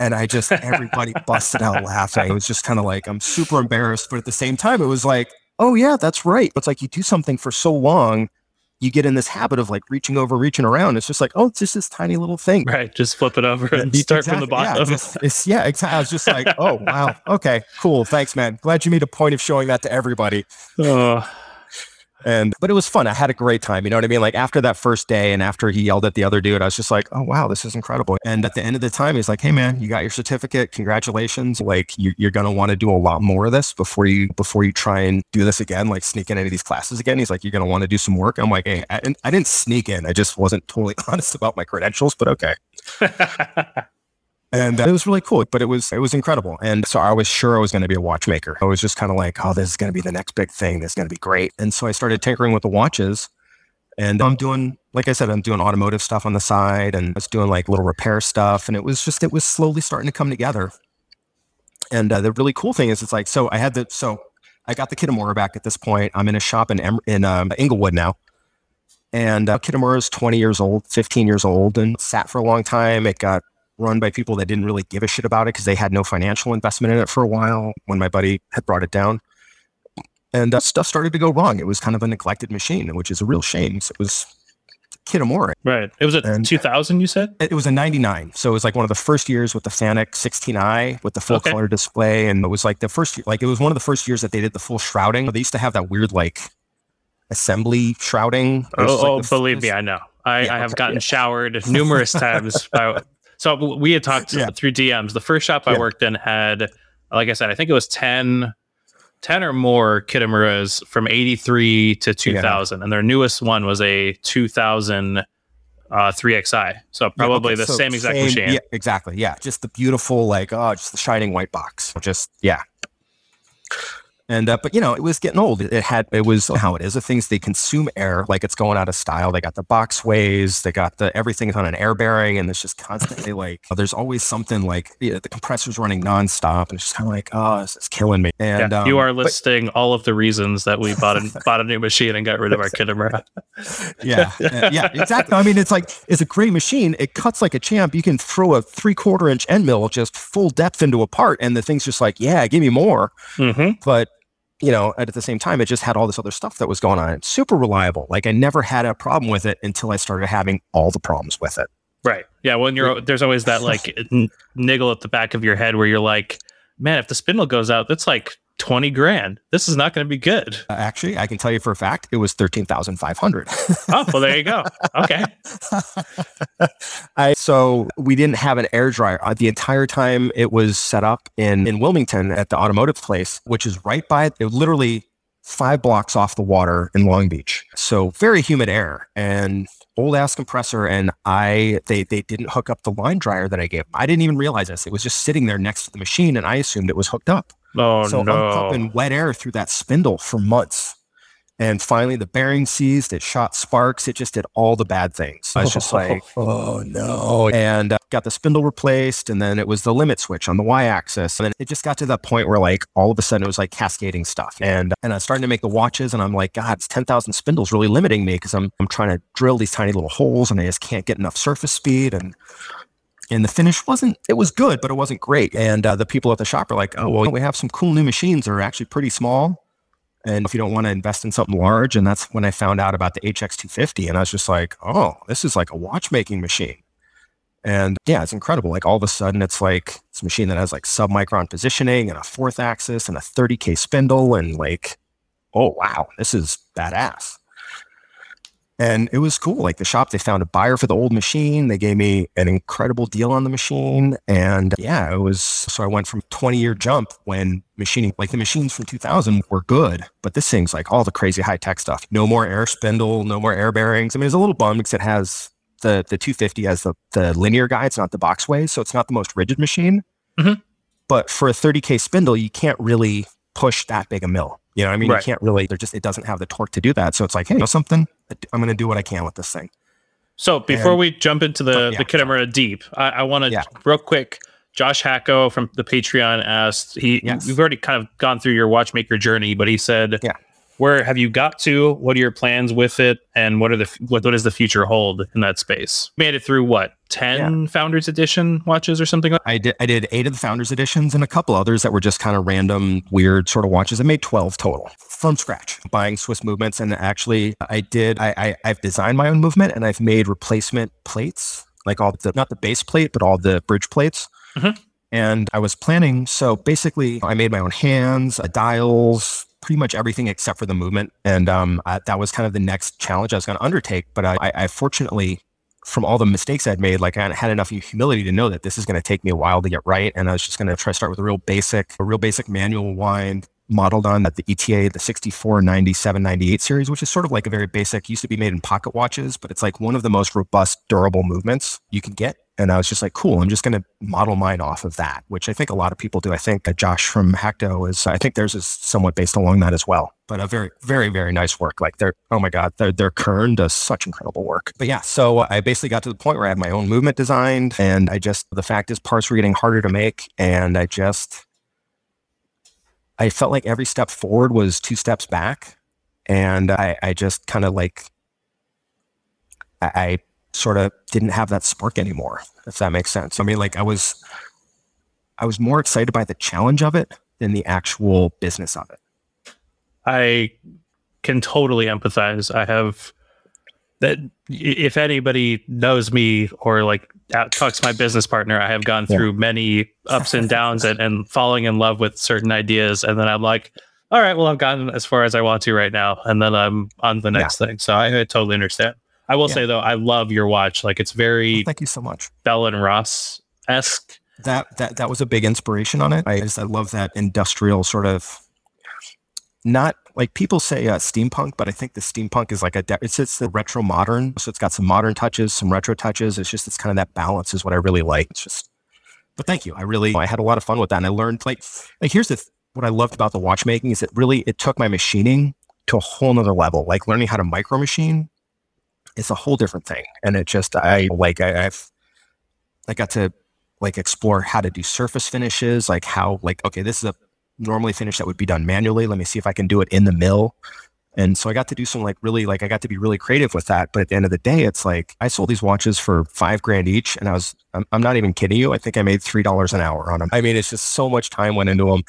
And everybody busted out laughing. It was just kind of like, I'm super embarrassed. But at the same time, it was like, oh yeah, that's right. It's like, you do something for so long, you get in this habit of like reaching over, reaching around. It's just like, oh, it's just this tiny little thing. Right. Just flip it over and start from the bottom. Yeah, exactly. I was just like, oh, wow. Okay, cool. Thanks, man. Glad you made a point of showing that to everybody. But it was fun. I had a great time. You know what I mean? Like after that first day and after he yelled at the other dude, I was just like, oh, wow, this is incredible. And at the end of the time, he's like, hey man, you got your certificate. Congratulations. Like you're going to want to do a lot more of this before you try and do this again, like sneak in any of these classes again. He's like, you're going to want to do some work. I'm like, hey, I didn't sneak in. I just wasn't totally honest about my credentials, but okay. And it was really cool, but it was incredible. And so I was sure I was going to be a watchmaker. I was just kind of like, oh, this is going to be the next big thing. This is going to be great. And so I started tinkering with the watches, and I'm doing automotive stuff on the side, and I was doing like little repair stuff. And it was slowly starting to come together. And the really cool thing is, it's like, so I got the Kitamura back at this point. I'm in a shop in Inglewood now. And Kitamura's 20 years old, 15 years old, and sat for a long time. It got run by people that didn't really give a shit about it because they had no financial investment in it for a while when my buddy had brought it down. And stuff started to go wrong. It was kind of a neglected machine, which is a real shame. So it was Kitamura. Right. It was a 2000, you said? It was a 99. So it was like one of the first years with the FANUC 16i with the full color display. And it was like the first, like it was one of the first years that they did the full shrouding. They used to have that weird like assembly shrouding. Believe me, I know. I have gotten showered numerous times by... So we had talked through DMs. The first shop I worked in had, like I said, I think it was 10 or more Kitamuras from 83 to 2000. Yeah. And their newest one was a 2000 3XI. So probably the same exact machine. Yeah, exactly. Yeah. Just the beautiful, like, just the shining white box. And, but you know, it was getting old. It was how it is. The things, they consume air, like it's going out of style. They got the boxways, they got everything's on an air bearing, and it's just constantly like, there's always something like the compressor's running nonstop, and it's just kind of like, this is killing me. And you are listing all of the reasons that we bought a new machine and got rid of our Kitamura. Yeah, exactly. I mean, it's like, it's a great machine. It cuts like a champ. You can throw a 3/4 inch end mill just full depth into a part, and the thing's just like, yeah, give me more. Mm-hmm. But you know, at the same time, it just had all this other stuff that was going on. It's super reliable. Like I never had a problem with it until I started having all the problems with it. Right. Yeah. Well, there's always that like niggle at the back of your head where you're like, man, if the spindle goes out, that's like $20,000. This is not going to be good. Actually, I can tell you for a fact, it was $13,500. Oh, well, there you go. Okay. So we didn't have an air dryer the entire time. It was set up in Wilmington at the automotive place, which is right by it, literally 5 blocks off the water in Long Beach. So very humid air and old ass compressor. And they didn't hook up the line dryer that I gave them. I didn't even realize this. It was just sitting there next to the machine, and I assumed it was hooked up. So I'm pumping wet air through that spindle for months. And finally the bearing seized, it shot sparks. It just did all the bad things. I was just like, oh no. And got the spindle replaced. And then it was the limit switch on the Y axis. And then it just got to that point where like, all of a sudden it was like cascading stuff. And I was starting to make the watches, and I'm like, God, it's 10,000 spindles really limiting me. Cause I'm trying to drill these tiny little holes, and I just can't get enough surface speed. And the finish it was good, but it wasn't great. And the people at the shop are like, oh, well, we have some cool new machines that are actually pretty small. And if you don't want to invest in something large, and that's when I found out about the HX250. And I was just like, oh, this is like a watchmaking machine. And yeah, it's incredible. Like all of a sudden it's like this machine that has like submicron positioning and a 4th axis and a 30K spindle. And like, oh, wow, this is badass. And it was cool. Like the shop, they found a buyer for the old machine. They gave me an incredible deal on the machine. And yeah, it was, so I went from 20-year jump when machining, like the machines from 2000 were good, but this thing's like all the crazy high tech stuff. No more air spindle, no more air bearings. I mean, it's a little bum because it has the 250 has the linear guy. It's not the boxway. So it's not the most rigid machine, but for a 30K spindle, you can't really push that big a mill. You know what I mean? Right. You can't really, it doesn't have the torque to do that. So it's like, hey, you know something? I'm going to do what I can with this thing. So before we jump into the Kitamura deep, I want to real quick, Josh Hacko from the Patreon asked, you've already kind of gone through your watchmaker journey, but he said, Where have you got to? What are your plans with it? And what are the what does the future hold in that space? Made it through what, 10 Founders Edition watches or something like that? I did 8 of the Founders Editions and a couple others that were just kind of random, weird sort of watches. I made 12 total from scratch, buying Swiss movements. And actually I've designed my own movement, and I've made replacement plates, like all the, not the base plate, but all the bridge plates. Mm-hmm. And I was planning, so basically I made my own hands, dials, pretty much everything except for the movement. And that was kind of the next challenge I was going to undertake. But I fortunately, from all the mistakes I'd made, like I had enough humility to know that this is going to take me a while to get right. And I was just going to try to start with a real basic manual wind modeled on the ETA, the 64, 97, 98 series, which is sort of like a very basic, used to be made in pocket watches, but it's like one of the most robust, durable movements you can get. And I was just like, cool, I'm just going to model mine off of that, which I think a lot of people do. I think Josh from Hacto I think theirs is somewhat based along that as well. But a very, very, very nice work. Like their Kern does such incredible work. But yeah, so I basically got to the point where I had my own movement designed, and the fact is parts were getting harder to make. And I felt like every step forward was 2 steps back. And I sort of didn't have that spark anymore, if that makes sense. I mean, like I was more excited by the challenge of it than the actual business of it. I can totally empathize. I have that. If anybody knows me or like talks my business partner, I have gone through many ups and downs and falling in love with certain ideas. And then I'm like, all right, well, I've gotten as far as I want to right now. And then I'm on the next thing. So I totally understand. I will say though, I love your watch. Like it's very thank you so much. Bell and Ross-esque. That was a big inspiration on it. I love that industrial sort of, not like people say steampunk, but I think the steampunk is like it's the retro modern. So it's got some modern touches, some retro touches. It's kind of that balance is what I really like. But thank you. I had a lot of fun with that. And I learned like here's what I loved about the watchmaking is it took my machining to a whole nother level. Like learning how to micro machine, it's a whole different thing. And I got to like explore how to do surface finishes, like how, like, okay, this is a normally finish that would be done manually. Let me see if I can do it in the mill. And so I got to do some I got to be really creative with that. But at the end of the day, it's like, I sold these watches for $5,000 each. And I'm not even kidding you. I think I made $3 an hour on them. I mean, it's just so much time went into them,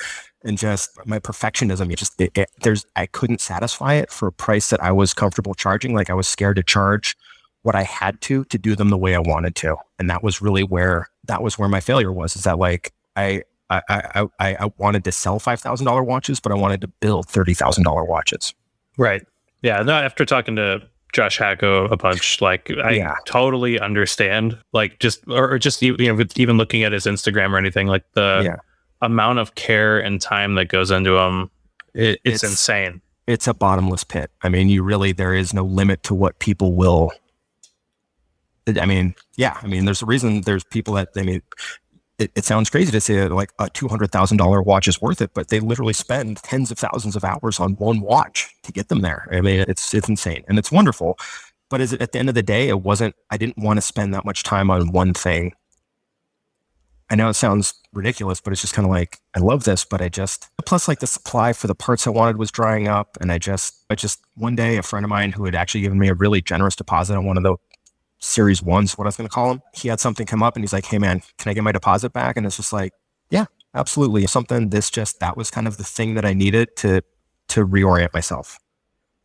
and just my perfectionism, I couldn't satisfy it for a price that I was comfortable charging. Like I was scared to charge what I had to do them the way I wanted to. And that was really where my failure was, is that like, I wanted to sell $5,000 watches, but I wanted to build $30,000 watches. Right. Yeah. No, after talking to Josh Hacko a bunch, like I totally understand, like even looking at his Instagram or anything, like the amount of care and time that goes into them, it's insane. It's a bottomless pit. I mean, there is no limit to what people will. I mean, yeah. I mean, there's a reason there's people that, I mean, it sounds crazy to say like a $200,000 watch is worth it, but they literally spend tens of thousands of hours on one watch to get them there. I mean, it's insane and it's wonderful, but at the end of the day, I didn't want to spend that much time on one thing. I know it sounds ridiculous, but it's just kind of like, I love this, but plus like the supply for the parts I wanted was drying up. And one day a friend of mine who had actually given me a really generous deposit on one of the Series 1's, what I was going to call him. He had something come up and he's like, hey man, can I get my deposit back? And it's just like, yeah, absolutely. That was kind of the thing that I needed to reorient myself.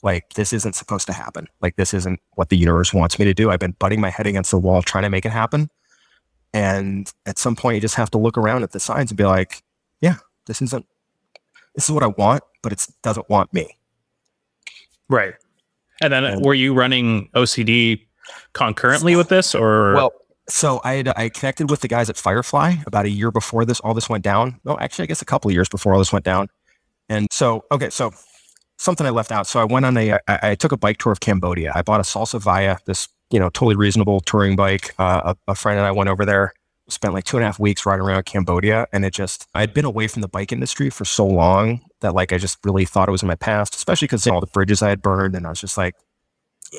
Like this isn't supposed to happen. Like this isn't what the universe wants me to do. I've been butting my head against the wall trying to make it happen. And at some point you just have to look around at the signs and be like, yeah, this is what I want, but it doesn't want me. Right. And then were you running OCD concurrently with this or? Well, so I connected with the guys at Firefly about a year before all this went down. No, actually, I guess a couple of years before all this went down. And so, okay, so something I left out. So I went on I took a bike tour of Cambodia. I bought a Salsa Via, this, totally reasonable touring bike. A friend and I went over there, spent like 2.5 weeks riding around Cambodia. And I'd been away from the bike industry for so long that like, I just really thought it was in my past, especially because all the bridges I had burned. And I was just like,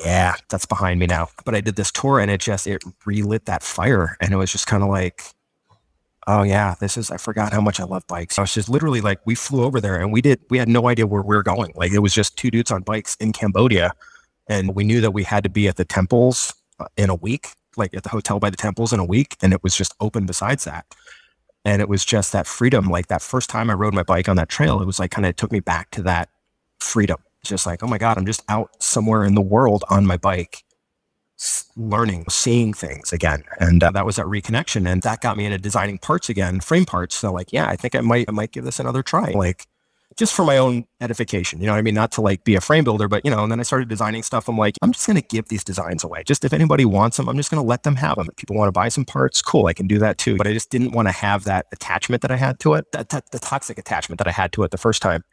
yeah, that's behind me now. But I did this tour and it relit that fire. And it was just kind of like, oh yeah, this is, I forgot how much I love bikes. I was just literally like, we flew over there and we had no idea where we were going. Like, it was just two dudes on bikes in Cambodia. And we knew that we had to be at the temples in a week, like at the hotel by the temples in a week. And it was just open besides that. And it was just that freedom. Like that first time I rode my bike on that trail, it was like, kind of took me back to that freedom. Just like, oh my God, I'm just out somewhere in the world on my bike, learning, seeing things again. And that was that reconnection. And that got me into designing parts again, frame parts. So like, yeah, I think I might give this another try. Like just for my own edification, you know what I mean? Not to like be a frame builder, but you know, and then I started designing stuff. I'm like, I'm just going to give these designs away. Just if anybody wants them, I'm just going to let them have them. If people want to buy some parts, cool, I can do that too. But I just didn't want to have that attachment that I had to it, the toxic attachment that I had to it the first time.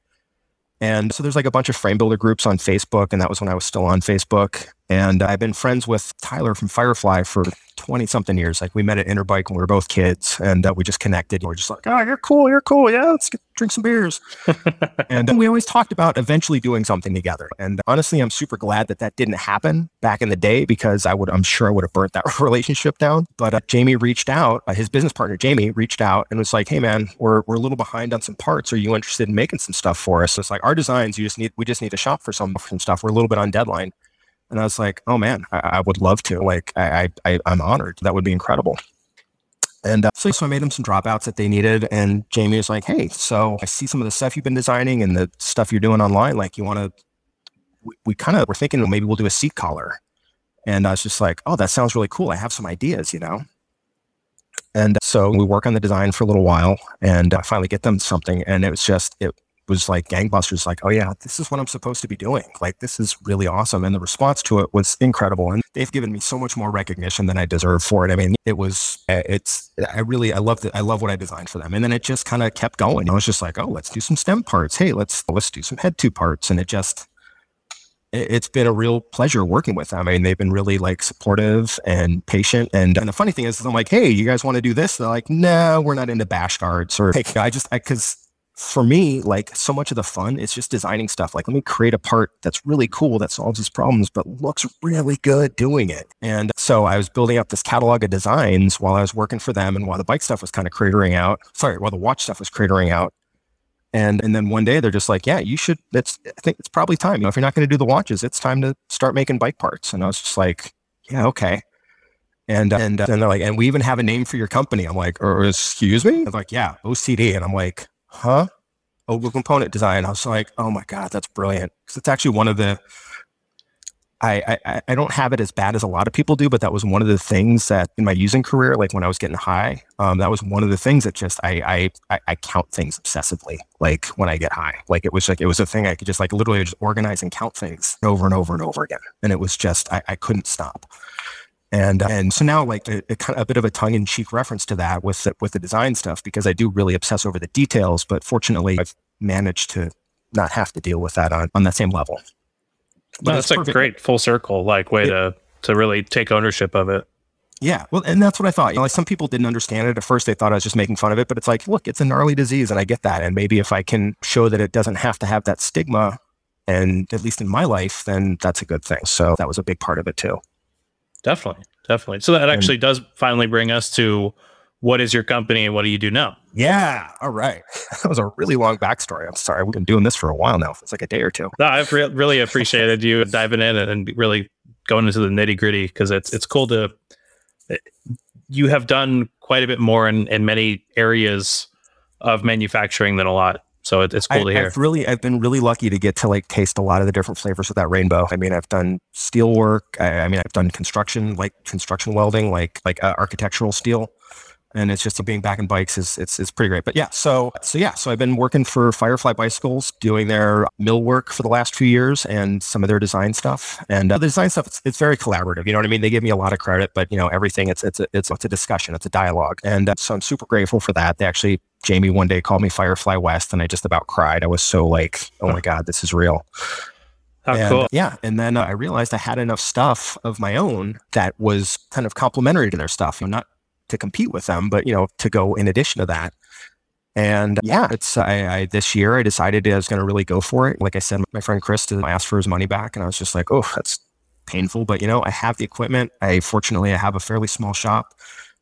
And so there's like a bunch of frame builder groups on Facebook. And that was when I was still on Facebook. And I've been friends with Tyler from Firefly for 20 something years. Like we met at Interbike when we were both kids and we just connected. We're just like, oh, you're cool. Yeah, let's drink some beers. And we always talked about eventually doing something together. And honestly, I'm super glad that didn't happen back in the day because I'm sure I would have burnt that relationship down. But Jamie reached out, his business partner, Jamie reached out and was like, hey man, we're a little behind on some parts. Are you interested in making some stuff for us? So it's like our designs, we just need to shop for some stuff. We're a little bit on deadline. And I was like, oh man, I would love to. Like, I'm honored. That would be incredible. And so I made them some dropouts that they needed. And Jamie was like, hey, so I see some of the stuff you've been designing and the stuff you're doing online. Like, you want to, we're thinking, well, maybe we'll do a seat collar. And I was just like, oh, that sounds really cool. I have some ideas, you know? And so we work on the design for a little while and I finally get them something. And it was like gangbusters, like, oh yeah, this is what I'm supposed to be doing. Like, this is really awesome. And the response to it was incredible. And they've given me so much more recognition than I deserve for it. I mean, I loved it. I love what I designed for them. And then it just kind of kept going. I was just like, oh, let's do some stem parts. Hey, let's do some head tube parts. And it's been a real pleasure working with them. I mean, they've been really like supportive and patient. And the funny thing is I'm like, hey, you guys want to do this? They're like, no, we're not into bash guards or like, because for me, like so much of the fun is just designing stuff. Like, let me create a part that's really cool that solves these problems, but looks really good doing it. And so I was building up this catalog of designs while I was working for them and while the bike stuff was kind of cratering out. Sorry, while the watch stuff was cratering out. And then one day they're just like, yeah, I think it's probably time. You know, if you're not going to do the watches, it's time to start making bike parts. And I was just like, yeah, okay. And then they're like, and we even have a name for your company. I'm like, excuse me? They're like, yeah, OCD. And I'm like, huh? Ogle Component Design. I was like, oh my God, that's brilliant. Because it's actually one of the, I don't have it as bad as a lot of people do, but that was one of the things that in my using career, like when I was getting high, that was one of the things that just, I count things obsessively. Like when I get high, like it was a thing I could just like literally just organize and count things over and over and over again. And it was just, I couldn't stop. And so now like a bit of a tongue in cheek reference to that with the design stuff, because I do really obsess over the details, but fortunately I've managed to not have to deal with that on that same level. But no, that's a great full circle, like way to really take ownership of it. Yeah. Well, and that's what I thought. You know, like some people didn't understand it at first. They thought I was just making fun of it, but it's like, look, it's a gnarly disease and I get that. And maybe if I can show that it doesn't have to have that stigma, and at least in my life, then that's a good thing. So that was a big part of it too. Definitely. So that actually does finally bring us to what is your company and what do you do now? Yeah. All right. That was a really long backstory. I'm sorry. We've been doing this for a while now. It's like a day or two. No, I've really appreciated you diving in and really going into the nitty gritty, because it's cool to, you have done quite a bit more in many areas of manufacturing than a lot. So it's cool to hear. I've been really lucky to get to like taste a lot of the different flavors of that rainbow. I mean, I've done steel work. I've done construction, like construction welding, like architectural steel. And it's just being back in bikes is pretty great. But yeah, so I've been working for Firefly Bicycles, doing their mill work for the last few years and some of their design stuff. And the design stuff, it's very collaborative. You know what I mean? They give me a lot of credit, but you know, everything, it's a discussion, it's a dialogue. And so I'm super grateful for that. They actually, Jamie one day called me Firefly West and I just about cried. I was so like, oh my God, this is real. Cool. Yeah. And then I realized I had enough stuff of my own that was kind of complementary to their stuff. I'm not to compete with them, but you know, to go in addition to that. And yeah, this year I decided I was going to really go for it. Like I said, my friend Chris asked for his money back and I was just like, oh, that's painful. But you know, I have the equipment. I have a fairly small shop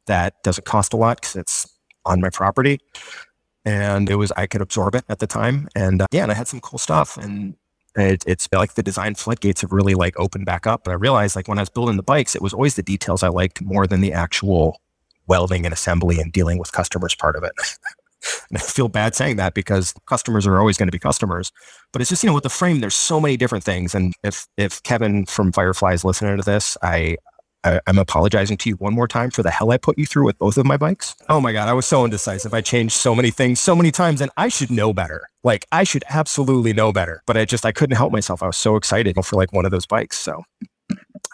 that doesn't cost a lot because it's on my property. And it was, I could absorb it at the time. And yeah, and I had some cool stuff. And it's like the design floodgates have really like opened back up. And I realized like when I was building the bikes, it was always the details I liked more than the actual welding and assembly and dealing with customers part of it. And I feel bad saying that because customers are always going to be customers, but it's just, you know, with the frame, there's so many different things. And if Kevin from Firefly is listening to this, I'm apologizing to you one more time for the hell I put you through with both of my bikes. Oh my God, I was so indecisive. I changed so many things so many times, and I should know better. Like I should absolutely know better, but I couldn't help myself. I was so excited for like one of those bikes.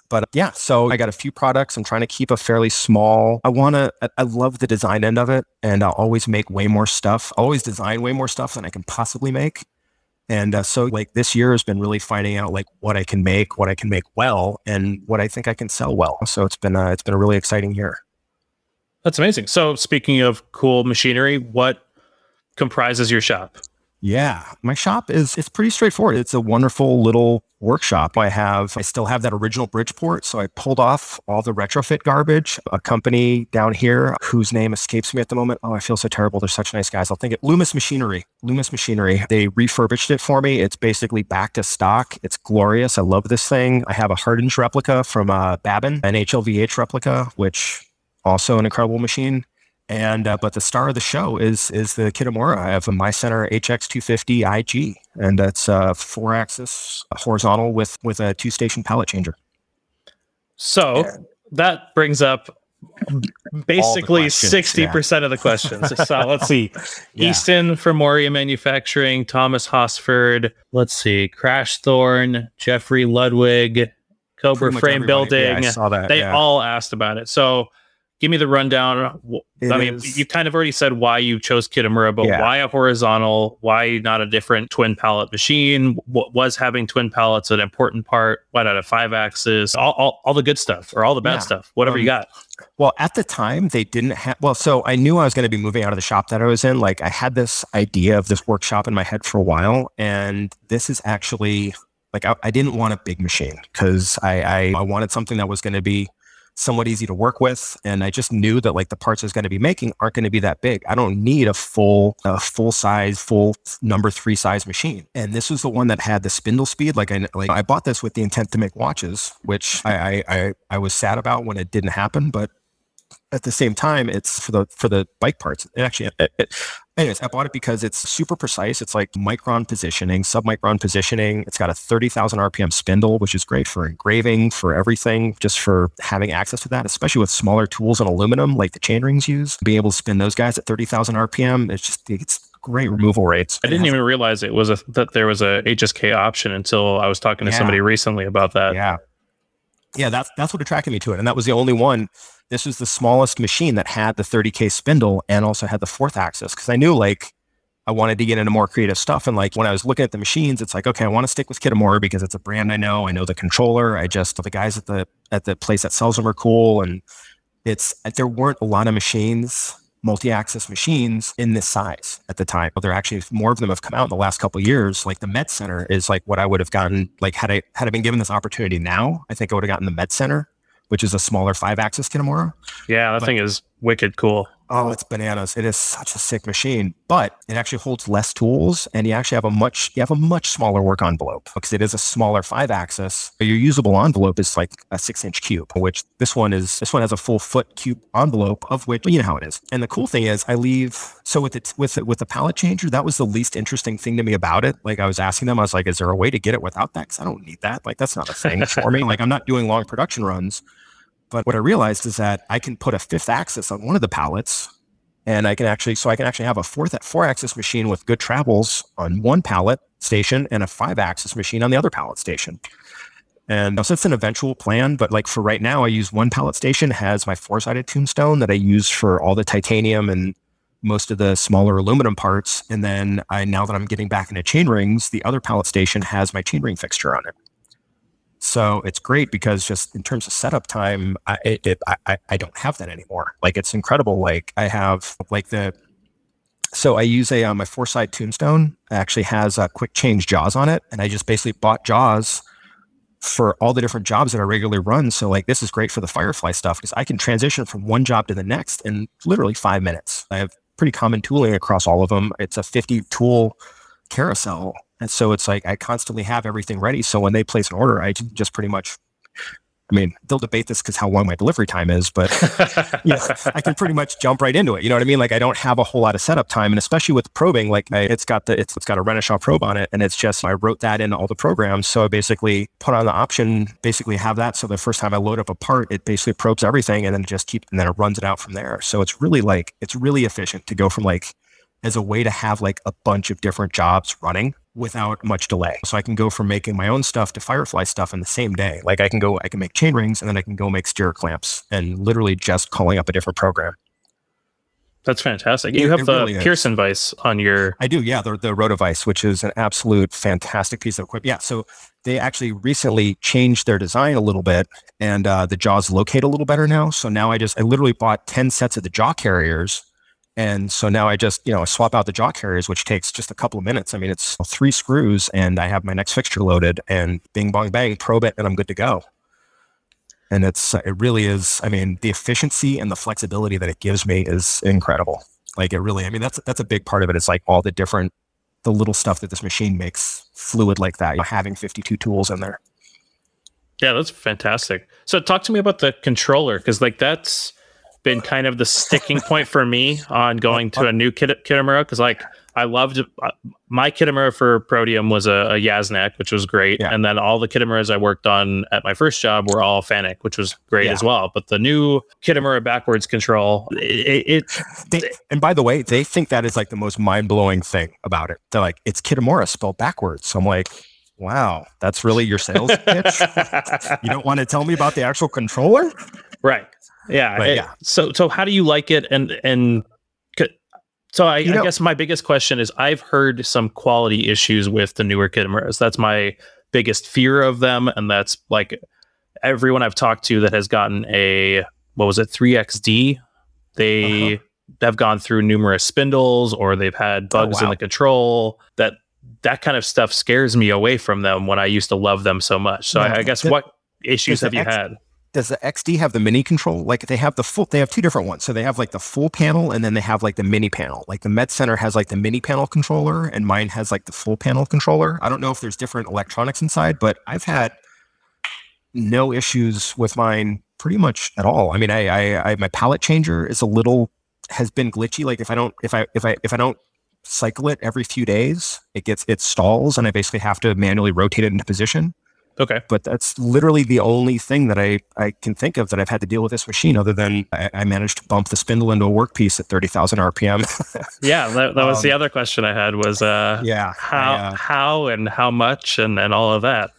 But yeah, so I got a few products. I'm trying to keep a fairly small, I love the design end of it. And I'll always make way more stuff, always design way more stuff than I can possibly make. And so like this year has been really finding out like what I can make well, and what I think I can sell well. So it's been a really exciting year. That's amazing. So speaking of cool machinery, what comprises your shop? Yeah, my shop it's pretty straightforward. It's a wonderful little workshop. I still have that original Bridgeport. So I pulled off all the retrofit garbage. A company down here whose name escapes me at the moment. Oh, I feel so terrible. They're such nice guys. I'll think it. Loomis Machinery. They refurbished it for me. It's basically back to stock. It's glorious. I love this thing. I have a Hardinge replica from Babin, an HLVH replica, which also an incredible machine. And, but the star of the show is the Kitamura. I have a MyCenter HX250 IG, and that's a 4-axis horizontal with a 2-station pallet changer. So yeah. That brings up basically 60% of the questions. So let's see. Yeah. Easton from Moria Manufacturing, Thomas Hosford, let's see, Crash Thorn, Jeffrey Ludwig, Cobra Frame Building. Yeah, I saw that. They all asked about it. So give me the rundown. You kind of already said why you chose Kitamura, but why a horizontal? Why not a different twin pallet machine? Was having twin pallets an important part? Why not a 5-axis? All the good stuff or all the bad stuff, whatever you got. Well, at the time they didn't have, so I knew I was going to be moving out of the shop that I was in. Like I had this idea of this workshop in my head for a while. And this is actually like, I didn't want a big machine because I wanted something that was going to be somewhat easy to work with. And I just knew that like the parts I was going to be making aren't going to be that big. I don't need a full number 3 size machine. And this was the one that had the spindle speed. I bought this with the intent to make watches, which I was sad about when it didn't happen. But at the same time, it's for the bike parts. Anyways, I bought it because it's super precise. It's like micron positioning, submicron positioning. It's got a 30,000 RPM spindle, which is great for engraving, for everything, just for having access to that, especially with smaller tools and aluminum, like the chain rings use. Being able to spin those guys at 30,000 RPM, it's great removal rates. I didn't even realize it was that there was a HSK option until I was talking to somebody recently about that. Yeah, that's what attracted me to it. And that was the only one. This was the smallest machine that had the 30K spindle and also had the 4th axis. Cause I knew like I wanted to get into more creative stuff. And like when I was looking at the machines, it's like, okay, I want to stick with Kitamura because it's a brand I know the controller. The guys at the place that sells them are cool. And there weren't a lot of machines, multi-axis machines in this size at the time. There actually more of them have come out in the last couple of years. Like the Met Center is like what I would have gotten, like had I been given this opportunity now, I think I would have gotten the Met Center, which is a smaller 5-axis Kitamura. Yeah, that thing is wicked cool. Oh, it's bananas. It is such a sick machine, but it actually holds less tools, and you actually have a much smaller work envelope because it is a smaller 5-axis. Your usable envelope is like a 6-inch cube, which this one has a full foot cube envelope, of which, you know how it is. And the cool thing is with the pallet changer, that was the least interesting thing to me about it. Like I was asking them, I was like, is there a way to get it without that? Cause I don't need that. Like that's not a thing for me. Like I'm not doing long production runs. But what I realized is that I can put a 5th axis on one of the pallets, and I can actually have a 4-axis machine with good travels on one pallet station and a 5-axis machine on the other pallet station. And so it's an eventual plan, but like for right now, I use one pallet station has my 4-sided tombstone that I use for all the titanium and most of the smaller aluminum parts. And then now that I'm getting back into chain rings, the other pallet station has my chain ring fixture on it. So it's great because just in terms of setup time, I don't have that anymore. Like it's incredible. Like I have I use my 4-side tombstone. It actually has a quick change jaws on it. And I just basically bought jaws for all the different jobs that I regularly run. So like, this is great for the Firefly stuff because I can transition from one job to the next in literally 5 minutes. I have pretty common tooling across all of them. It's a 50 tool carousel. And so it's like, I constantly have everything ready. So when they place an order, I just pretty much, I mean, they'll debate this because how long my delivery time is, but you know, I can pretty much jump right into it. You know what I mean? Like I don't have a whole lot of setup time, and especially with probing, like it's got a Renishaw probe on it, and it's just, I wrote that into all the programs. So I basically put on the option, basically have that. So the first time I load up a part, it basically probes everything and then and then it runs it out from there. So it's really like, it's really efficient to go from like, as a way to have like a bunch of different jobs running without much delay. So I can go from making my own stuff to Firefly stuff in the same day. Like I can make chain rings, and then I can go make steer clamps, and literally just calling up a different program. That's fantastic. You have the Pearson vise on your... I do, yeah. The Rotovice, which is an absolute fantastic piece of equipment. Yeah, so they actually recently changed their design a little bit, and the jaws locate a little better now. So now I literally bought 10 sets of the jaw carriers. And so now I just, you know, I swap out the jaw carriers, which takes just a couple of minutes. I mean, it's 3 screws, and I have my next fixture loaded, and bing, bong, bang, probe it, and I'm good to go. And it really is, I mean, the efficiency and the flexibility that it gives me is incredible. Like it really, I mean, that's a big part of it. It's like all the little stuff that this machine makes fluid like that, you know, having 52 tools in there. Yeah, that's fantastic. So talk to me about the controller, because like that's been kind of the sticking point for me on going to a new Kitamura, because like I loved my Kitamura for Protium was a Yaznak, which was great, yeah. And then all the Kitamuras I worked on at my first job were all FANUC, which was great, yeah, as well. But the new Kitamura backwards control, and by the way, they think that is like the most mind blowing thing about it. They're like, it's Kitamura spelled backwards. So I'm like, wow, that's really your sales pitch? You don't want to tell me about the actual controller, right? Yeah, yeah. So how do you like it? And I guess my biggest question is I've heard some quality issues with the newer Kitamuras. That's my biggest fear of them, and that's like everyone I've talked to that has gotten a 3XD. They have gone through numerous spindles, or they've had bugs in the control. That kind of stuff scares me away from them when I used to love them so much. So yeah, I guess what issues have you had? Does the XD have the mini control? Like they have two different ones. So they have like the full panel, and then they have like the mini panel. Like the Med Center has like the mini panel controller, and mine has like the full panel controller. I don't know if there's different electronics inside, but I've had no issues with mine pretty much at all. I mean, I my palette changer has been glitchy. Like if I don't cycle it every few days, it stalls, and I basically have to manually rotate it into position. Okay. But that's literally the only thing that I can think of that I've had to deal with this machine, other than I managed to bump the spindle into a workpiece at 30,000 RPM. Yeah, that was the other question I had was how and how much and all of that.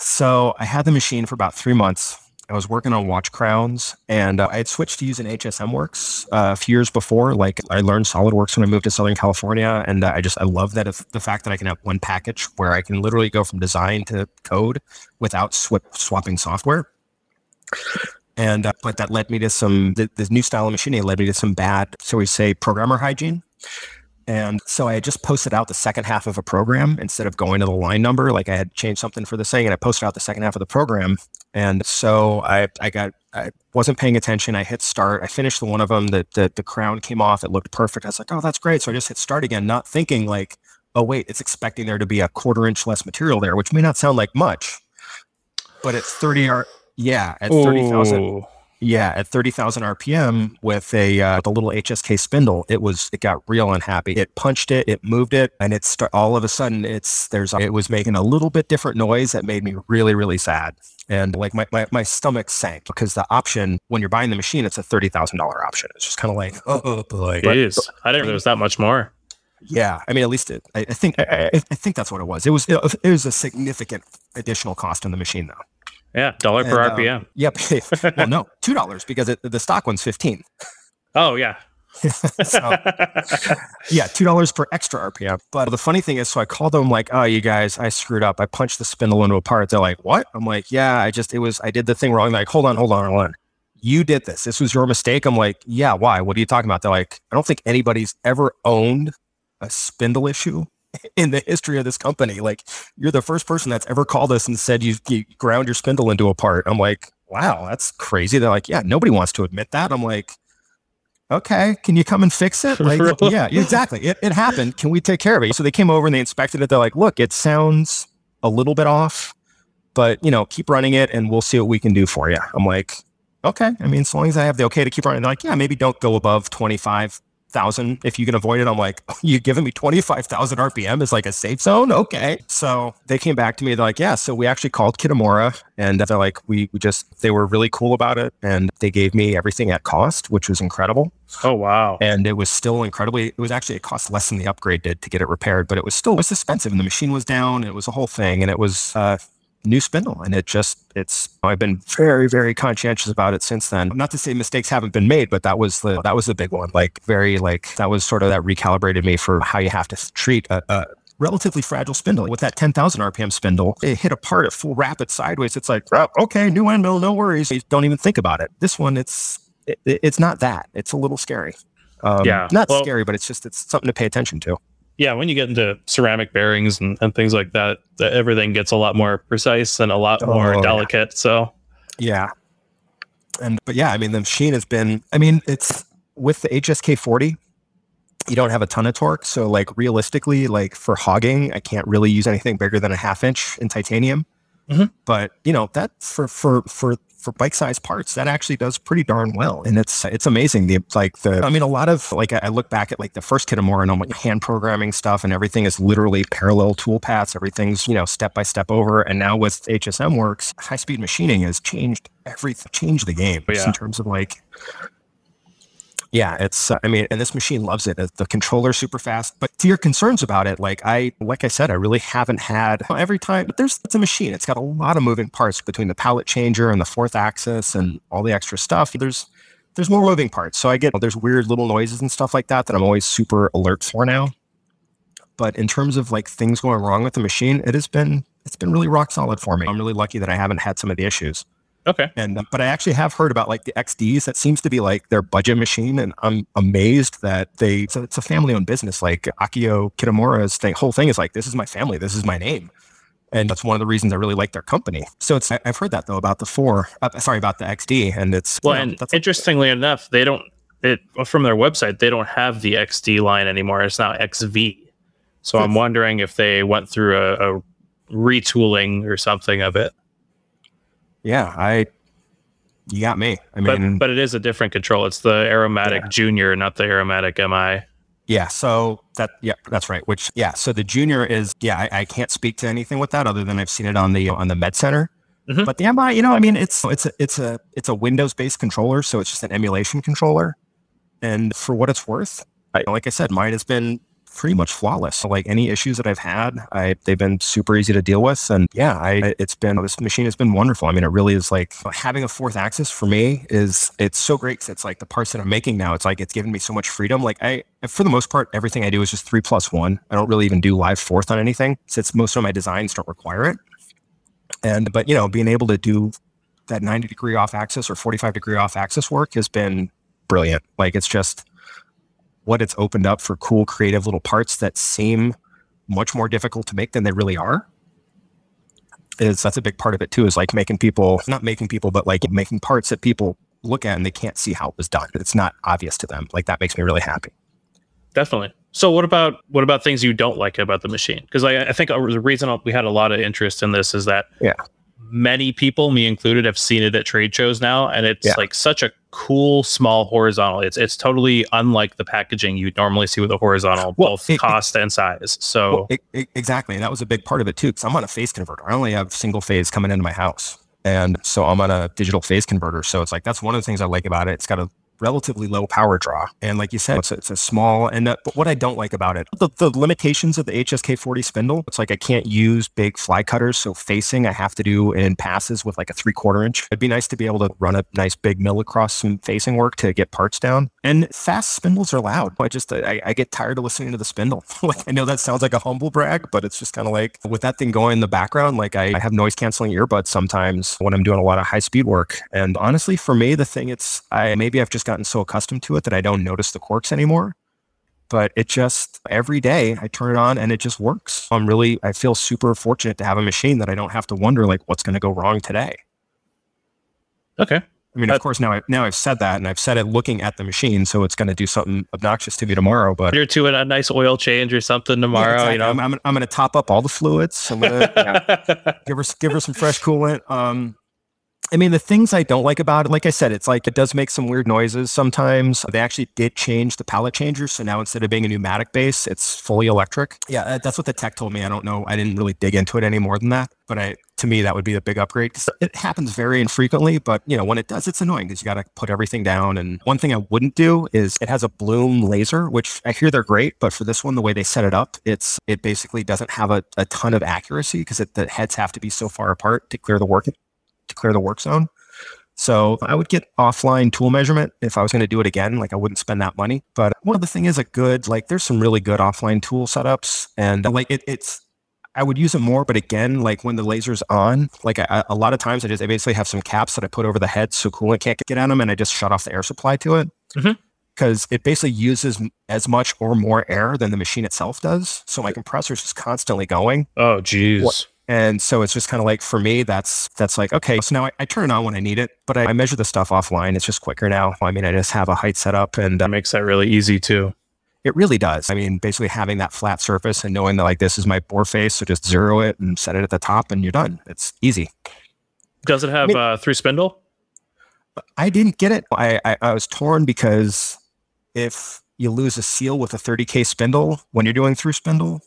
So I had the machine for about 3 months. I was working on watch crowns, and I had switched to using HSM Works a few years before. Like I learned SolidWorks when I moved to Southern California, and I love that the fact that I can have one package where I can literally go from design to code without swapping software. And but that led me to this new style of machining led me to some bad, so we say, programmer hygiene. And so I had just posted out the second half of a program instead of going to the line number. Like I had changed something for this thing, and I posted out the second half of the program. And so I wasn't paying attention. I hit start. I finished the one of them that the crown came off. It looked perfect. I was like, oh, that's great. So I just hit start again, not thinking like, oh wait, it's expecting there to be a 1/4 inch less material there, which may not sound like much, but at 30,000. Yeah, at 30,000 RPM with the little HSK spindle, it got real unhappy. It punched it, it moved it, and all of a sudden it was making a little bit different noise that made me really, really sad. And like my stomach sank, because the option, when you're buying the machine, it's a $30,000 option. It's just kind of like, oh boy. It is. I didn't know there was that much more. Yeah, I mean, at least I think that's what it was. It was a significant additional cost on the machine, though. Yeah, $1 per RPM. Yep. Yeah, well, no, $2, because the stock one's 15. Oh, yeah. So, yeah, $2 per extra RPM. But the funny thing is, so I called them like, oh, you guys, I screwed up. I punched the spindle into a part. They're like, what? I'm like, yeah, I did the thing wrong. They're like, hold on. You did this. This was your mistake. I'm like, yeah, why? What are you talking about? They're like, I don't think anybody's ever owned a spindle issue in the history of this company. Like, you're the first person that's ever called us and said you ground your spindle into a part. I'm like, wow, that's crazy. They're like, yeah, nobody wants to admit that. I'm like, okay, can you come and fix it? Like, yeah, exactly. It happened. Can we take care of it? So they came over and they inspected it. They're like, look, it sounds a little bit off, but you know, keep running it and we'll see what we can do for you. I'm like, okay. I mean, as long as I have the okay to keep running, they're like, yeah, maybe don't go above 25,000 if you can avoid it. I'm like, oh, you're giving me 25,000 RPM is like a safe zone? Okay. So they came back to me. They're like, yeah. So we actually called Kitamura and they're like, they were really cool about it. And they gave me everything at cost, which was incredible. Oh, wow. And it was still incredibly, it was actually, it cost less than the upgrade did to get it repaired, but it was expensive and the machine was down. And it was a whole thing. And it was new spindle. And I've been very, very conscientious about it since then. Not to say mistakes haven't been made, but that was the big one. Like that was sort of that recalibrated me for how you have to treat a relatively fragile spindle. With that 10,000 RPM spindle, it hit apart at full rapid sideways. It's like, oh, okay, new end mill, no worries. You don't even think about it. This one, it's not that. It's a little scary. Scary, but it's something to pay attention to. Yeah, when you get into ceramic bearings and things like that, everything gets a lot more precise and a lot more delicate. Yeah. So, yeah. But yeah, I mean, the machine has been, I mean, it's with the HSK40, you don't have a ton of torque. So like realistically, like for hogging, I can't really use anything bigger than a 1/2 inch in titanium. Mm-hmm. But you know, that for bike size parts, that actually does pretty darn well. And it's amazing. I mean, a lot of like, I look back at like the first Kitamura and I'm like hand programming stuff and everything is literally parallel tool paths. Everything's, you know, step by step over. And now with HSM Works, high speed machining has changed the game in terms of like, yeah, it's, I mean, and this machine loves it. The controller's super fast, but to your concerns about it, like I said, I really haven't had every time, but it's a machine. It's got a lot of moving parts between the pallet changer and the fourth axis and all the extra stuff. There's more moving parts. So I get, there's weird little noises and stuff like that I'm always super alert for now. But in terms of like things going wrong with the machine, it's been really rock solid for me. I'm really lucky that I haven't had some of the issues. Okay. But I actually have heard about like the XDs. That seems to be like their budget machine. And I'm amazed that it's a family owned business. Like Akio Kitamura's whole thing is like, this is my family. This is my name. And that's one of the reasons I really like their company. So I've heard that though about the XD. And it's, well, you know, and interestingly enough, from their website, they don't have the XD line anymore. It's now XV. So I'm wondering if they went through a retooling or something of it. Yeah, you got me. I mean, but it is a different control. It's the Aromatic Junior, not the Aromatic MI. Yeah. So that's right. So the Junior is, I can't speak to anything with that other than I've seen it on the med center, mm-hmm. But the MI, you know, I mean, it's a Windows based controller. So it's just an emulation controller. And for what it's worth, like I said, mine has been pretty much flawless. So like any issues that I've had, they've been super easy to deal with. And yeah, this machine has been wonderful. I mean, it really is like having a fourth axis for me it's so great. 'Cause it's like the parts that I'm making now, it's like, it's given me so much freedom. Like for the most part, everything I do is just 3+1. I don't really even do live fourth on anything since most of my designs don't require it. But you know, being able to do that 90 degree off axis or 45 degree off axis work has been brilliant. Like it's just, what it's opened up for cool, creative little parts that seem much more difficult to make than they really are. That's a big part of it too, is like making parts that people look at and they can't see how it was done. It's not obvious to them. Like that makes me really happy. Definitely. So what about things you don't like about the machine? Because I think the reason we had a lot of interest in this is that many people, me included, have seen it at trade shows now, and it's like such a cool small horizontal. It's totally unlike the packaging you normally see with a horizontal, both cost and size. So exactly, and that was a big part of it too, because I'm on a phase converter. I only have single phase coming into my house, and so I'm on a digital phase converter. So it's like that's one of the things I like about it. It's got a relatively low power draw, and like you said, it's a small. But what I don't like about it, the limitations of the HSK40 spindle. It's like I can't use big fly cutters, so facing I have to do in passes with like a 3/4 inch. It'd be nice to be able to run a nice big mill across some facing work to get parts down. And fast spindles are loud. I get tired of listening to the spindle. Like I know that sounds like a humble brag, but it's just kind of like with that thing going in the background. Like I have noise canceling earbuds sometimes when I'm doing a lot of high speed work. And honestly, for me, the thing maybe I've just gotten so accustomed to it that I don't notice the quirks anymore, but it just, every day I turn it on and it just works. I feel super fortunate to have a machine that I don't have to wonder like what's going to go wrong today. Okay. I mean, of course, now I've said that, and I've said it looking at the machine, so it's going to do something obnoxious to me tomorrow. But you're doing a nice oil change or something tomorrow. Yeah, exactly. You know, I'm going to top up all the fluids. I'm going to give her some fresh coolant. I mean, the things I don't like about it, like I said, it's like it does make some weird noises sometimes. They actually did change the pallet changer, so now instead of being a pneumatic base, it's fully electric. Yeah, that's what the tech told me. I don't know. I didn't really dig into it any more than that. But to me, that would be a big upgrade. It happens very infrequently, but you know, when it does, it's annoying because you got to put everything down. And one thing I wouldn't do is it has a bloom laser, which I hear they're great, but for this one, the way they set it up, it basically doesn't have a ton of accuracy because the heads have to be so far apart to clear the work zone. So I would get offline tool measurement if I was going to do it again. Like I wouldn't spend that money. But one of the things is there's some really good offline tool setups, and I would use it more, but again, like when the laser's on, like a lot of times I basically have some caps that I put over the head so coolant can't get at them, and I just shut off the air supply to it because it basically uses as much or more air than the machine itself does. So my compressor's just constantly going. Oh, geez. And so it's just kind of like, for me, that's like, okay, so now I turn it on when I need it, but I measure the stuff offline. It's just quicker now. I mean, I just have a height set up, and that makes that really easy too. It really does. I mean, basically having that flat surface and knowing that like, this is my bore face. So just zero it and set it at the top and you're done. It's easy. Does it have through spindle? I didn't get it. I was torn because if you lose a seal with a 30K spindle, when you're doing through spindle,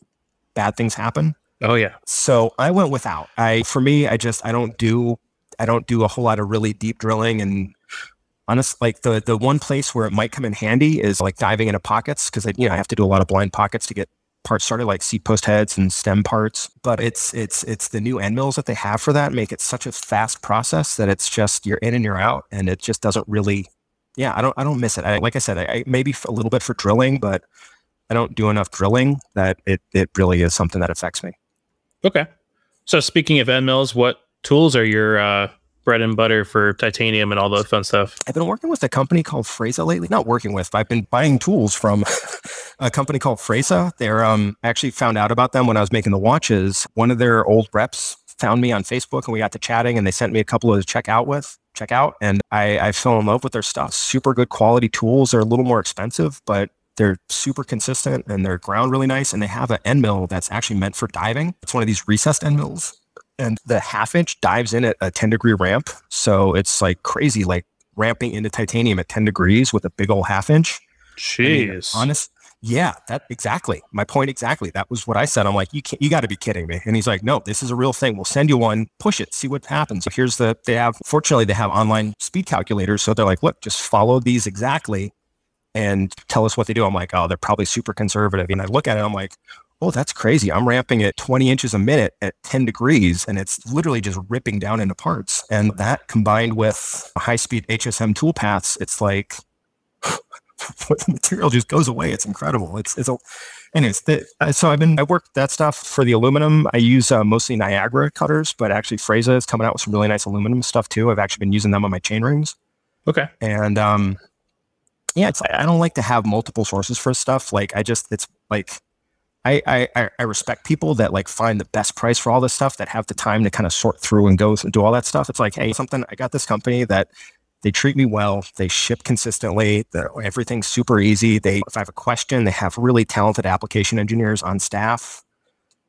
bad things happen. Oh yeah. So I went without. I don't do a whole lot of really deep drilling, and honestly, like the one place where it might come in handy is like diving into pockets, because I have to do a lot of blind pockets to get parts started, like seat post heads and stem parts. But it's the new end mills that they have for that make it such a fast process that it's just you're in and you're out, and it just doesn't really. Yeah, I don't miss it. Like I said, I maybe a little bit for drilling, but I don't do enough drilling that it really is something that affects me. Okay. So speaking of end mills, what tools are your bread and butter for titanium and all those fun stuff? I've been working with a company called Fraisa lately. Not working with, but I've been buying tools from a company called Fraisa. They're I actually found out about them when I was making the watches. One of their old reps found me on Facebook, and we got to chatting, and they sent me a couple of check out. And I fell in love with their stuff. Super good quality tools. They're a little more expensive, but they're super consistent, and their ground really nice. And they have an end mill that's actually meant for diving. It's one of these recessed end mills, and the 1/2 inch dives in at a 10-degree ramp. So it's like crazy, like ramping into titanium at 10 degrees with a big old 1/2 inch. Jeez. I mean, honest. Yeah, that exactly. My point exactly. That was what I said. I'm like, you got to be kidding me. And he's like, no, this is a real thing. We'll send you one, push it, see what happens. So here's fortunately they have online speed calculators. So they're like, look, just follow these exactly and tell us what they do. I'm like, oh, they're probably super conservative. And I look at it, I'm like, oh, that's crazy. I'm ramping at 20 inches a minute at 10 degrees, and it's literally just ripping down into parts. And that combined with high-speed HSM tool paths, it's like the material just goes away. It's incredible. I worked that stuff for the aluminum. I use mostly Niagara cutters, but actually Fraisa is coming out with some really nice aluminum stuff too. I've actually been using them on my chain rings. Okay. And yeah, it's like, I don't like to have multiple sources for stuff. Like I respect people that like find the best price for all this stuff, that have the time to kind of sort through and go and do all that stuff. It's like, hey, I got this company that they treat me well. They ship consistently. Everything's super easy. If I have a question, they have really talented application engineers on staff.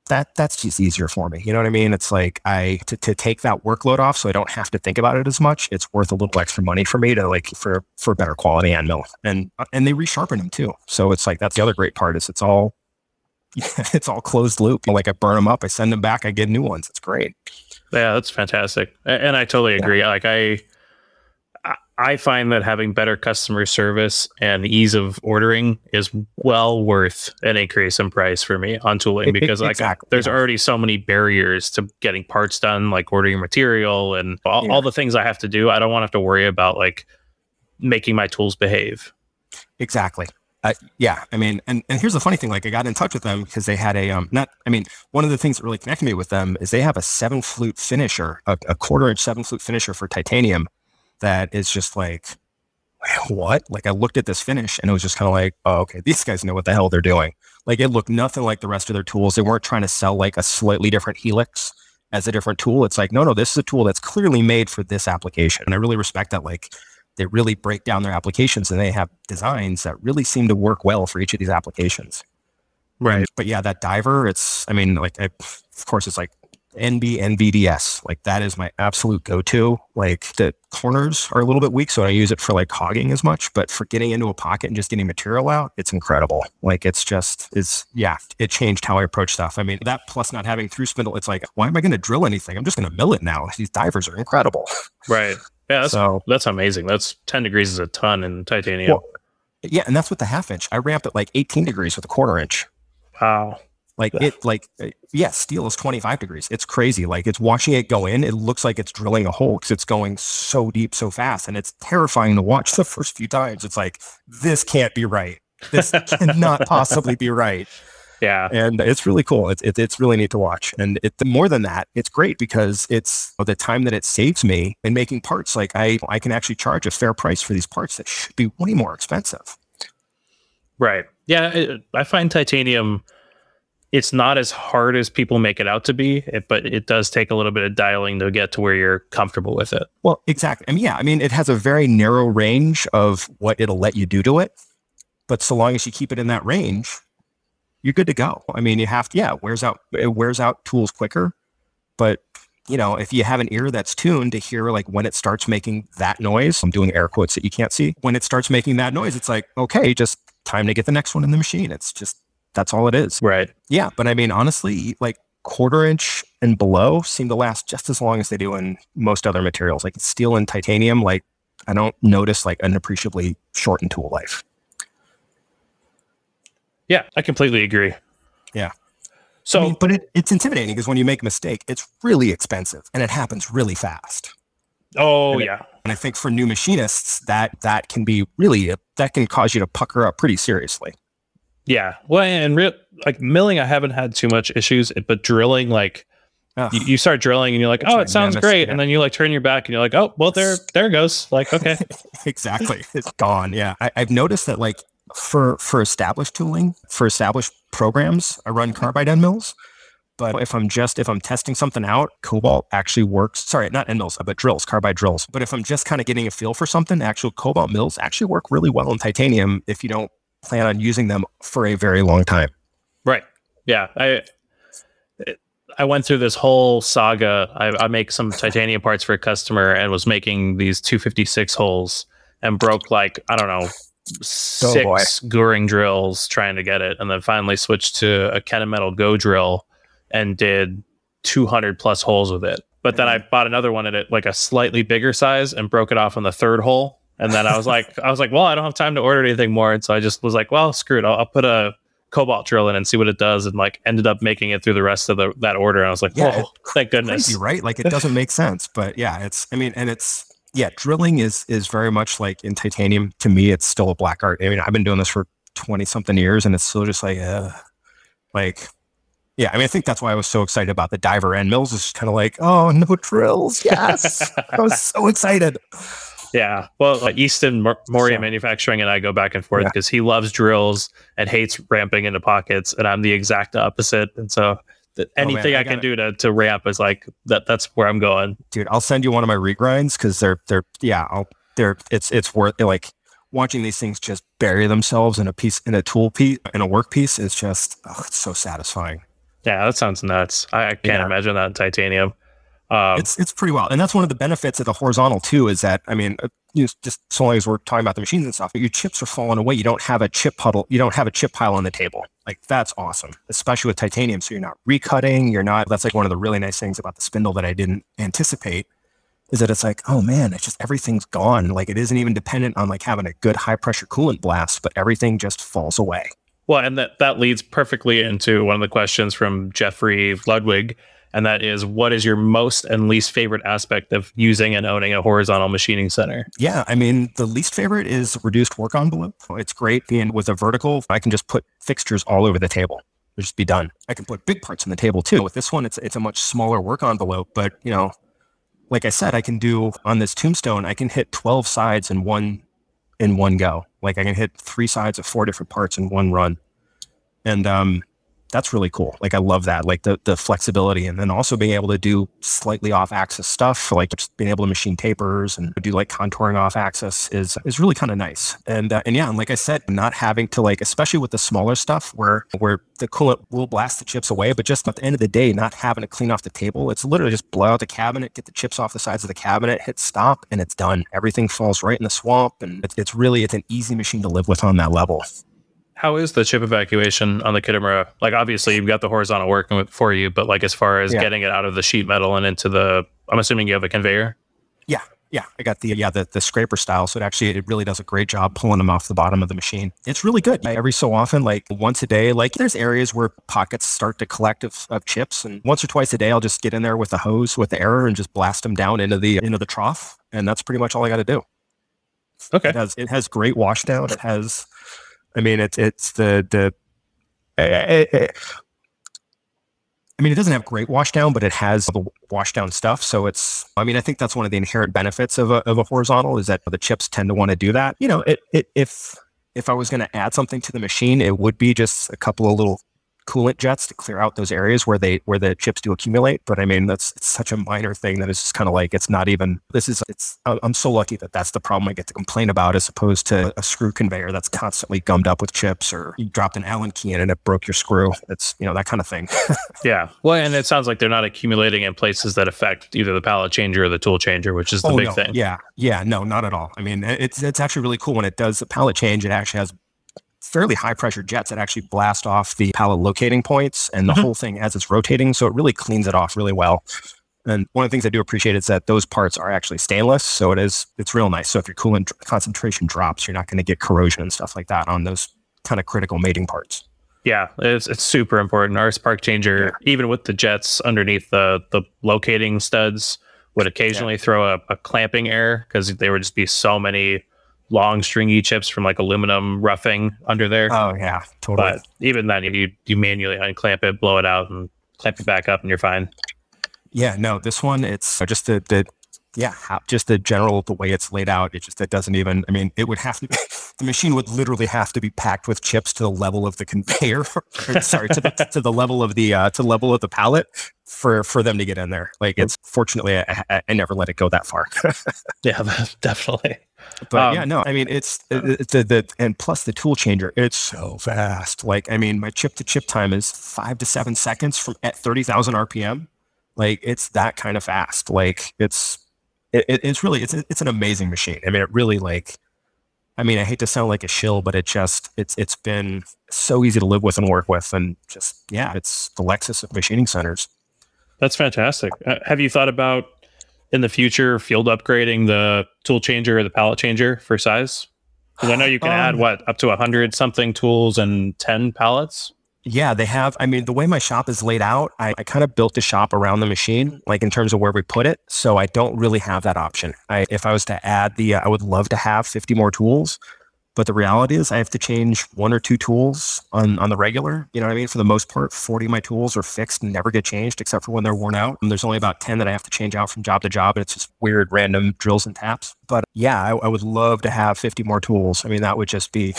That's just easier for me. You know what I mean? It's like to take that workload off so I don't have to think about it as much. It's worth a little extra money for me to like for better quality end mill. And they resharpen them too. So it's like, that's the other great part is it's all closed loop. Like I burn them up, I send them back, I get new ones. It's great. Yeah, that's fantastic. And I totally agree. Yeah. Like I find that having better customer service and ease of ordering is well worth an increase in price for me on tooling, because there's already so many barriers to getting parts done, like ordering material and all the things I have to do. I don't want to have to worry about like making my tools behave. Exactly. Yeah. I mean, and here's the funny thing. Like I got in touch with them because they had one of the things that really connected me with them is they have a 7-flute finisher, a 1/4-inch 7-flute finisher for titanium. That is just like, what? Like I looked at this finish and it was just kind of like, oh, okay, these guys know what the hell they're doing. Like it looked nothing like the rest of their tools. They weren't trying to sell like a slightly different helix as a different tool. It's like, no, this is a tool that's clearly made for this application. And I really respect that. Like, they really break down their applications and they have designs that really seem to work well for each of these applications. Right. But yeah, that diver, it's, I mean, like, of course it's like NB and VDS. Like, that is my absolute go-to. Like, the corners are a little bit weak, so I use it for like hogging as much, but for getting into a pocket and just getting material out, it's incredible. Like, it changed how I approach stuff. I mean, that plus not having through spindle, it's like, why am I going to drill anything? I'm just going to mill it now. These divers are incredible. Right. Yeah. That's amazing. That's 10 degrees is a ton in titanium. Well, yeah. And that's with the half inch. I ramp at like 18 degrees with a quarter inch. Wow. Steel is 25 degrees. It's crazy. Like, it's watching it go in. It looks like it's drilling a hole because it's going so deep, so fast. And it's terrifying to watch the first few times. It's like, this can't be right. This cannot possibly be right. Yeah. And it's really cool. It's really neat to watch. And more than that, it's great because it's the time that it saves me in making parts. Like, I can actually charge a fair price for these parts that should be way more expensive. Right. Yeah. I find titanium, it's not as hard as people make it out to be, but it does take a little bit of dialing to get to where you're comfortable with it. Well, exactly. I mean, yeah, I mean, it has a very narrow range of what it'll let you do to it. But so long as you keep it in that range, you're good to go. I mean, you have to, yeah, it wears out tools quicker. But, you know, if you have an ear that's tuned to hear like when it starts making that noise, I'm doing air quotes that you can't see. When it starts making that noise, it's like, okay, just time to get the next one in the machine. It's just, that's all it is. Right. Yeah. But I mean, honestly, like quarter inch and below seem to last just as long as they do in most other materials. Like steel and titanium, like I don't notice like an appreciably shortened tool life. Yeah, I completely agree. Yeah. So, I mean, but it's intimidating because when you make a mistake, it's really expensive and it happens really fast. Oh, yeah. And I think for new machinists, that can be really, that can cause you to pucker up pretty seriously. Yeah. Well, and like milling, I haven't had too much issues, but drilling, like you start drilling and you're like, oh, it sounds great. Yeah. And then you like turn your back and you're like, oh, well, there it goes. Like, okay. Exactly. It's gone. Yeah. I've noticed that like for established tooling, for established programs, I run carbide end mills. But if I'm testing something out, cobalt actually works. Sorry, not end mills, but drills, carbide drills. But if I'm just kind of getting a feel for something, actual cobalt mills actually work really well in titanium if you don't plan on using them for a very long time. Right. Yeah. I went through this whole saga. I make some titanium parts for a customer and was making these 256 holes and broke like, I don't know, six Goering drills trying to get it. And then finally switched to a Kennametal Go drill and did 200 plus holes with it. But then I bought another one at like a slightly bigger size and broke it off on the third hole. And then I was like, well, I don't have time to order anything more. And so I just was like, well, screw it. I'll put a cobalt drill in and see what it does. And like ended up making it through the rest of that order. And I was like, yeah, whoa, thank goodness. Crazy, right? Like it doesn't make sense, but yeah, drilling is very much like in titanium. To me, it's still a black art. I mean, I've been doing this for 20 something years and it's still just like, yeah, I mean, I think that's why I was so excited about the diver end mills. It's kind of like, oh, no drills. Yes. I was so excited. Yeah. Well, Easton Moria Manufacturing and I go back and forth because he loves drills and hates ramping into pockets. And I'm the exact opposite. And so anything I can do to ramp is like, that's where I'm going. Dude, I'll send you one of my regrinds because it's worth it. Like watching these things just bury themselves in a work piece is just, it's so satisfying. Yeah. That sounds nuts. I can't imagine that in titanium. It's pretty wild. And that's one of the benefits of the horizontal too, is that, I mean, just so long as we're talking about the machines and stuff, but your chips are falling away. You don't have a chip puddle. You don't have a chip pile on the table. Like that's awesome, especially with titanium. So you're not recutting. That's like one of the really nice things about the spindle that I didn't anticipate is that it's like, oh man, it's just, everything's gone. Like it isn't even dependent on like having a good high pressure coolant blast, but everything just falls away. Well, and that leads perfectly into one of the questions from Jeffrey Ludwig. And that is, what is your most and least favorite aspect of using and owning a horizontal machining center? Yeah, I mean, the least favorite is reduced work envelope. It's great being with a vertical. I can just put fixtures all over the table. It'll just be done. I can put big parts on the table too. With this one, it's a much smaller work envelope. But, you know, like I said, I can do on this tombstone, I can hit 12 sides in one go. Like I can hit 3 sides of 4 different parts in one run. And that's really cool. Like, I love that, like the flexibility, and then also being able to do slightly off axis stuff, like just being able to machine tapers and do like contouring off axis is really kind of nice. And yeah, and like I said, not having to, like, especially with the smaller stuff where the coolant will blast the chips away, but just at the end of the day, not having to clean off the table. It's literally just blow out the cabinet, get the chips off the sides of the cabinet, hit stop, and it's done. Everything falls right in the swamp. And it's an easy machine to live with on that level. How is the chip evacuation on the Kitamura? Like, obviously you've got the horizontal working for you, but like, as far as getting it out of the sheet metal and into the, I'm assuming you have a conveyor. Yeah. Yeah. I got the scraper style. So it really does a great job pulling them off the bottom of the machine. It's really good. Every so often, like once a day, like there's areas where pockets start to collect of chips. And once or twice a day, I'll just get in there with a hose with the air and just blast them down into the trough. And that's pretty much all I got to do. Okay. It has great wash down. It has, it doesn't have great washdown, but it has the washdown stuff. So I think that's one of the inherent benefits of a horizontal, is that the chips tend to want to do that. You know, if I was going to add something to the machine, it would be just a couple of little coolant jets to clear out those areas where the chips do accumulate. But it's such a minor thing that it's just kind of like, I'm so lucky that that's the problem I get to complain about, as opposed to a screw conveyor that's constantly gummed up with chips, or you dropped an Allen key in and it broke your screw. It's, that kind of thing. Yeah. Well, and it sounds like they're not accumulating in places that affect either the pallet changer or the tool changer, which is the big thing. Yeah. Yeah. No, not at all. It's actually really cool when it does a pallet change. It actually has fairly high pressure jets that actually blast off the pallet locating points and the whole thing as it's rotating. So it really cleans it off really well. And one of the things I do appreciate is that those parts are actually stainless. So it's real nice. So if your coolant concentration drops, you're not going to get corrosion and stuff like that on those kind of critical mating parts. Yeah, it's super important. Our spark changer, even with the jets underneath the locating studs, would occasionally throw a clamping error, because there would just be so many long stringy chips from like aluminum roughing under there. Oh yeah, totally. But even then, you manually unclamp it, blow it out, and clamp it back up, and you're fine. Yeah, no, this one, it's just the way it's laid out. It doesn't even, it would have to be, the machine would literally have to be packed with chips to the level of the conveyor, to the level of the pallet for them to get in there. Like, it's, fortunately, I never let it go that far. Yeah, definitely. But and plus the tool changer, it's so fast. Like, my chip to chip time is 5 to 7 seconds at 30,000 RPM. Like, it's that kind of fast. Like, it's really an amazing machine. I hate to sound like a shill, but it's been so easy to live with and work with, and it's the Lexus of machining centers. That's fantastic. Have you thought about, in the future, field upgrading the tool changer or the pallet changer for size? Because I know you can add up to 100 something tools and 10 pallets. Yeah, they have. The way my shop is laid out, I kind of built the shop around the machine, like in terms of where we put it. So I don't really have that option. If I was to add I would love to have 50 more tools, but the reality is I have to change one or two tools on the regular. For the most part, 40 of my tools are fixed and never get changed except for when they're worn out. And there's only about 10 that I have to change out from job to job. And it's just weird, random drills and taps. But yeah, I would love to have 50 more tools. That would just be,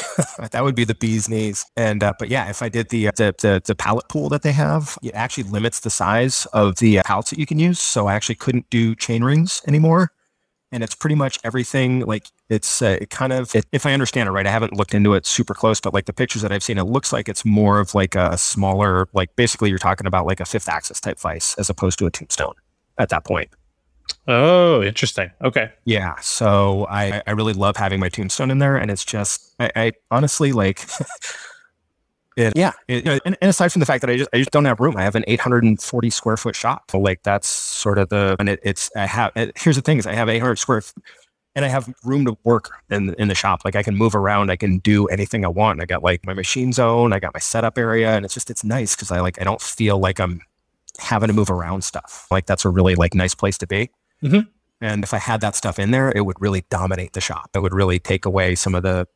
that would be the bee's knees. And, but yeah, if I did the pallet pool that they have, it actually limits the size of the pallets that you can use. So I actually couldn't do chain rings anymore. And it's pretty much everything. Like, it's if I understand it right, I haven't looked into it super close, but like the pictures that I've seen, it looks like it's more of like a smaller, like basically you're talking about like a 5th axis type vise as opposed to a tombstone at that point. Oh, interesting. Okay. Yeah. So I really love having my tombstone in there, and it's just, I honestly like it. Yeah. And aside from the fact that I just don't have room, I have an 840 square foot shop. So like that's sort of here's the thing is I have 800 square feet and I have room to work in the shop. Like I can move around, I can do anything I want. I got like my machine zone, I got my setup area, and it's nice. Cause I don't feel like I'm having to move around stuff. Like that's a really like nice place to be. Mm-hmm. And if I had that stuff in there, it would really dominate the shop. It would really take away some of the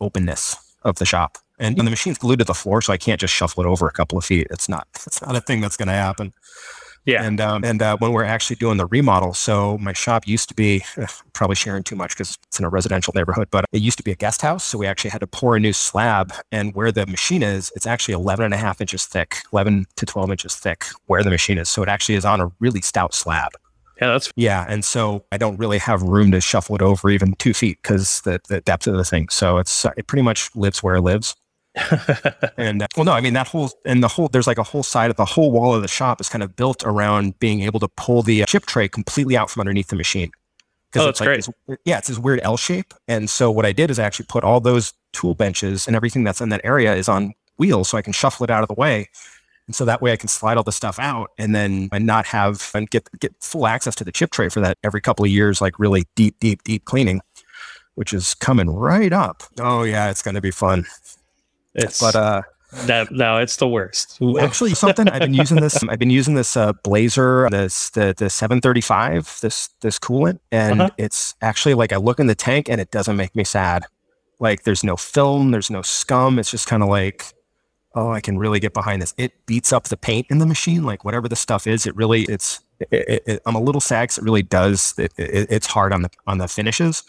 openness of the shop. And the machine's glued to the floor, so I can't just shuffle it over a couple of feet. It's not a thing that's going to happen. Yeah. And when we're actually doing the remodel, so my shop used to be, probably sharing too much because it's in a residential neighborhood, but it used to be a guest house. So we actually had to pour a new slab, and where the machine is, it's actually 11.5 inches thick, 11 to 12 inches thick where the machine is. So it actually is on a really stout slab. Yeah, yeah. And so I don't really have room to shuffle it over even 2 feet because the depth of the thing. So it pretty much lives where it lives. And well, no, I mean, there's like a whole side of the whole wall of the shop is kind of built around being able to pull the chip tray completely out from underneath the machine. Oh, that's great. It's this weird L shape. And so what I did is I actually put all those tool benches and everything that's in that area is on wheels so I can shuffle it out of the way. And so that way I can slide all the stuff out and get full access to the chip tray for that every couple of years, like really deep cleaning, which is coming right up. Oh yeah, it's going to be fun. It's the worst. Actually, something I've been using this Blazer, the 735, this coolant, and it's actually like I look in the tank and it doesn't make me sad. Like there's no film, there's no scum. It's just kind of like, oh, I can really get behind this. It beats up the paint in the machine. Like whatever the stuff is, I'm a little sad because it really does. It's hard on the finishes,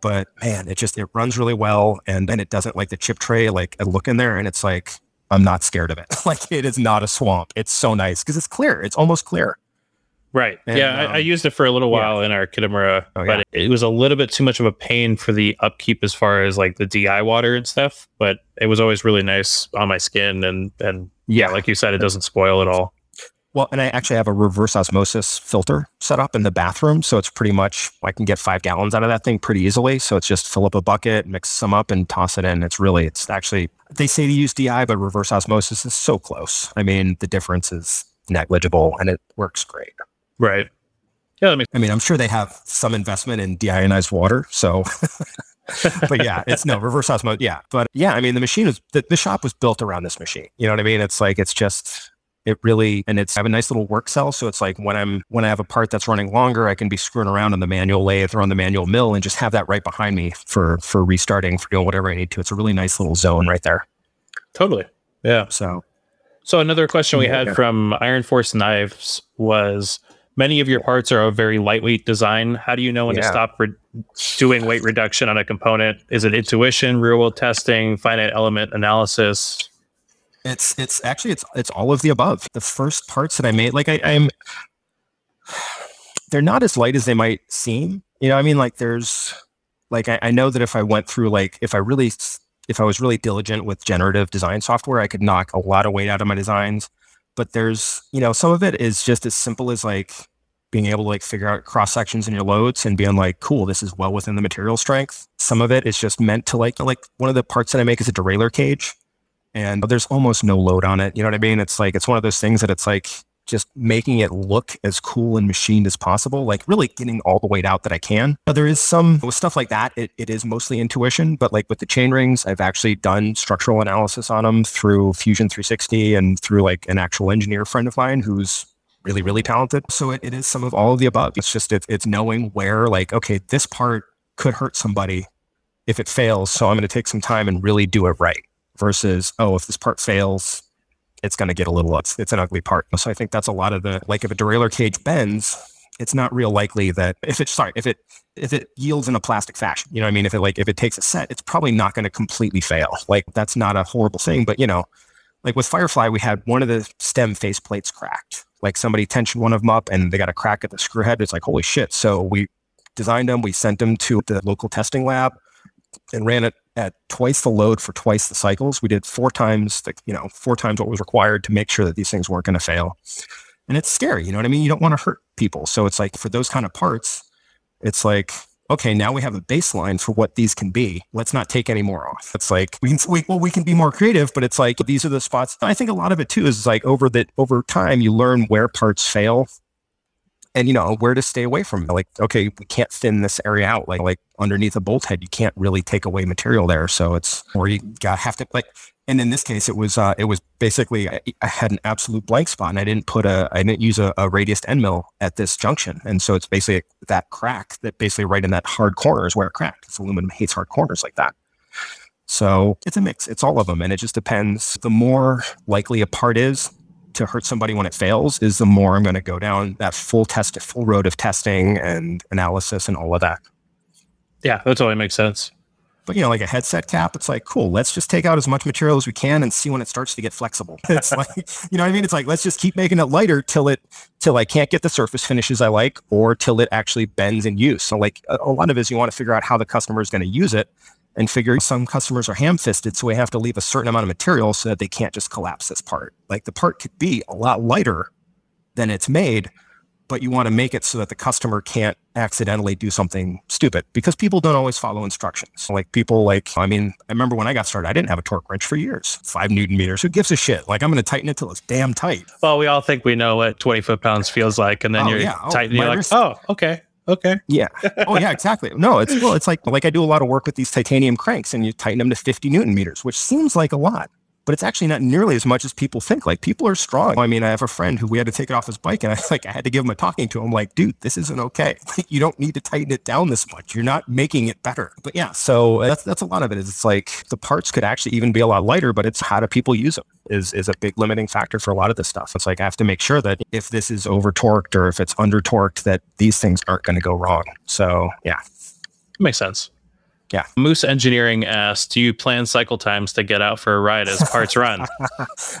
but man, it runs really well. And then it doesn't like the chip tray, like I look in there and it's like, I'm not scared of it. Like it is not a swamp. It's so nice because it's clear. It's almost clear. Right. And, I used it for a little while in our Kitamura, but it was a little bit too much of a pain for the upkeep as far as like the DI water and stuff, but it was always really nice on my skin. And like you said, it doesn't spoil at all. Well, and I actually have a reverse osmosis filter set up in the bathroom. So it's pretty much, I can get 5 gallons out of that thing pretty easily. So it's just fill up a bucket, mix some up and toss it in. It's actually, they say to use DI, but reverse osmosis is so close. I mean, the difference is negligible and it works great. Right. Yeah. I'm sure they have some investment in deionized water. So, but yeah, it's no reverse osmosis. Yeah. But yeah, I mean, the machine is, the shop was built around this machine. You know what I mean? It's like, it's just, it really, and it's, I have a nice little work cell. So it's like when I have a part that's running longer, I can be screwing around on the manual lathe or on the manual mill and just have that right behind me for restarting, for doing whatever I need to. It's a really nice little zone right there. Totally. Yeah. So another question we had from Iron Force Knives was, many of your parts are a very lightweight design. How do you know when to stop doing weight reduction on a component? Is it intuition, real-world testing, finite element analysis? It's actually all of the above. The first parts that I made, like they're not as light as they might seem. You know, I mean, like there's, like I know that if I went through, like if I was really diligent with generative design software, I could knock a lot of weight out of my designs. But there's, you know, some of it is just as simple as like being able to like figure out cross sections in your loads and being like, cool, this is well within the material strength. Some of it is just meant to like one of the parts that I make is a derailleur cage and there's almost no load on it. You know what I mean? It's like, it's one of those things that it's like just making it look as cool and machined as possible, like really getting all the weight out that I can. But there is some with stuff like that. It is mostly intuition, but like with the chain rings, I've actually done structural analysis on them through Fusion 360 and through like an actual engineer friend of mine who's really, really talented. So it is some of all of the above. It's just, it's knowing where like, okay, this part could hurt somebody if it fails. So I'm going to take some time and really do it right versus, oh, if this part fails, it's going to get a little, it's an ugly part. So I think that's a lot of the, like if a derailleur cage bends, it's not real likely that if it yields in a plastic fashion, you know what I mean? If it takes a set, it's probably not going to completely fail. Like that's not a horrible thing, but you know, like with Firefly, we had one of the stem face plates cracked, like somebody tensioned one of them up and they got a crack at the screw head. It's like, holy shit. So we designed them, we sent them to the local testing lab and ran it at twice the load for twice the cycles. We did four times what was required to make sure that these things weren't going to fail. And it's scary. You know what I mean? You don't want to hurt people. So it's like for those kind of parts, it's like, okay, now we have a baseline for what these can be. Let's not take any more off. It's like, we can be more creative, but it's like, these are the spots. I think a lot of it too is like over time, you learn where parts fail and you know, where to stay away from it. Like, okay, we can't thin this area out. Like underneath a bolt head, you can't really take away material there. So it's, or you have to like, and in this case, it was basically, I had an absolute blank spot and I didn't use a radiused end mill at this junction. And so it's basically that crack that basically right in that hard corner is where it cracked. It's aluminum hates hard corners like that. So it's a mix, it's all of them. And it just depends. The more likely a part is, to hurt somebody when it fails is, the more I'm going to go down that full road of testing and analysis and all of that. Yeah, that totally makes sense. But, you know, like a headset cap, it's like, cool, let's just take out as much material as we can and see when it starts to get flexible. It's like, you know what I mean? It's like, let's just keep making it lighter till I can't get the surface finishes I like, or till it actually bends in use. So like a lot of it is you want to figure out how the customer is going to use it, and figure some customers are ham-fisted, so we have to leave a certain amount of material so that they can't just collapse this part. Like the part could be a lot lighter than it's made, but you want to make it so that the customer can't accidentally do something stupid, because people don't always follow instructions. I remember when I got started, I didn't have a torque wrench for years. 5 newton meters, who gives a shit? Like, I'm going to tighten it till it's damn tight. Well, we all think we know what 20 foot-pounds feels like, and then tightening, you're like, okay. Yeah. Oh yeah, exactly. No, it's like I do a lot of work with these titanium cranks, and you tighten them to 50 Newton meters, which seems like a lot, but it's actually not nearly as much as people think. Like, people are strong. I mean, I have a friend who we had to take it off his bike, and I had to give him a talking to. I'm like, dude, this isn't okay. You don't need to tighten it down this much. You're not making it better. But yeah, so that's a lot of it. It's like the parts could actually even be a lot lighter, but it's how do people use them is a big limiting factor for a lot of this stuff. It's like, I have to make sure that if this is over torqued or if it's under torqued, that these things aren't going to go wrong. So yeah. Makes sense. Yeah. Moose Engineering asked, do you plan cycle times to get out for a ride as parts run?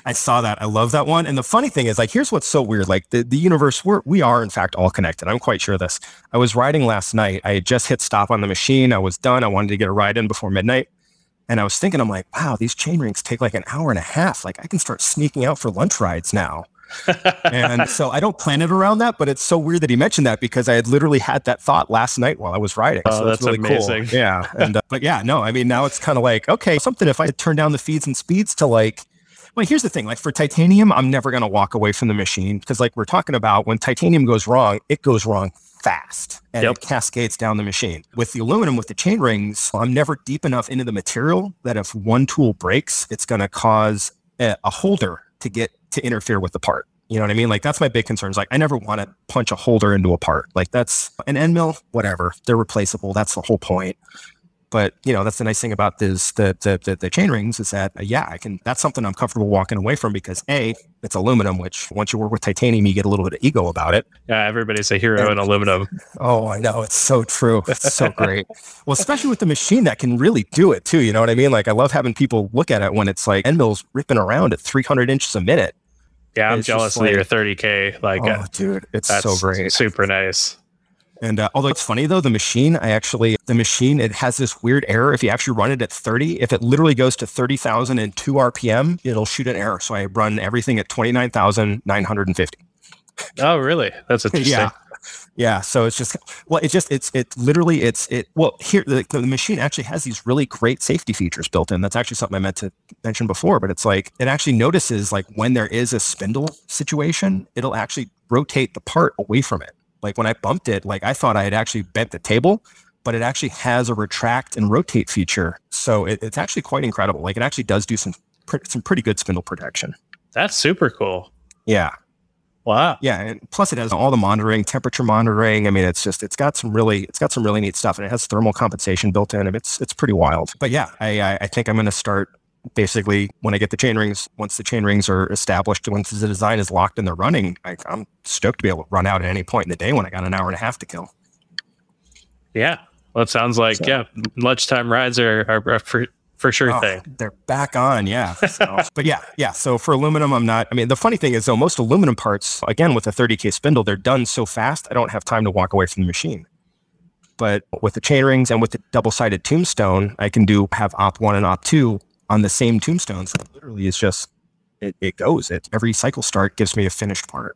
I saw that. I love that one. And the funny thing is, like, here's what's so weird. Like the universe, we are in fact all connected. I'm quite sure of this. I was riding last night. I had just hit stop on the machine. I was done. I wanted to get a ride in before midnight. And I was thinking, I'm like, wow, these chain rings take like an hour and a half. Like, I can start sneaking out for lunch rides now. And so I don't plan it around that, but it's so weird that he mentioned that, because I had literally had that thought last night while I was riding. Oh, so that's really amazing. Cool. Yeah. And, but yeah, no, I mean, now it's kind of like, okay, something if I had turned down the feeds and speeds to like, well, here's the thing, like for titanium, I'm never going to walk away from the machine, because like we're talking about, when titanium goes wrong, it goes wrong fast, and It cascades down the machine. With the aluminum, with the chain rings, I'm never deep enough into the material that if one tool breaks, it's going to cause a holder to interfere with the part. You know what I mean? Like, that's my big concern. Is like, I never want to punch a holder into a part. Like, that's an end mill, whatever. They're replaceable. That's the whole point. But, you know, that's the nice thing about this, the chain rings, is that, that's something I'm comfortable walking away from, because A, it's aluminum, which once you work with titanium, you get a little bit of ego about it. Yeah, everybody's a hero in aluminum. Oh, I know. It's so true. It's so great. Well, especially with the machine that can really do it too. You know what I mean? Like, I love having people look at it when it's like end mills ripping around at 300 inches a minute. Yeah, I'm jealous of your 30K. Like, oh, dude, that's so great. Super nice. And although it's funny though, the machine, it has this weird error. If you actually run it at 30, if it literally goes to 30,002 RPM, it'll shoot an error. So I run everything at 29,950. Oh, really? That's interesting. Yeah. Yeah. So it's just, well, the machine actually has these really great safety features built in. That's actually something I meant to mention before, but it's like, it actually notices like when there is a spindle situation, it'll actually rotate the part away from it. Like when I bumped it, like I thought I had actually bent the table, but it actually has a retract and rotate feature. So it's actually quite incredible. Like it actually does do some pretty good spindle protection. That's super cool. Yeah. Wow. Yeah. And plus it has all the monitoring, temperature monitoring. I mean, it's got some really neat stuff, and it has thermal compensation built in, and it's pretty wild. But yeah, I think I'm going to start basically when I get the chain rings, once the chain rings are established, once the design is locked and they're running, I'm stoked to be able to run out at any point in the day when I got an hour and a half to kill. Yeah. Well, it sounds like, lunchtime rides are for sure thing. They're back on. Yeah. So, but yeah. So for aluminum, the funny thing is though, most aluminum parts, again, with a 30K spindle, they're done so fast, I don't have time to walk away from the machine. But with the chain rings and with the double-sided tombstone, I can have op one and op two on the same tombstone. So literally it's just, it goes. Every cycle start gives me a finished part.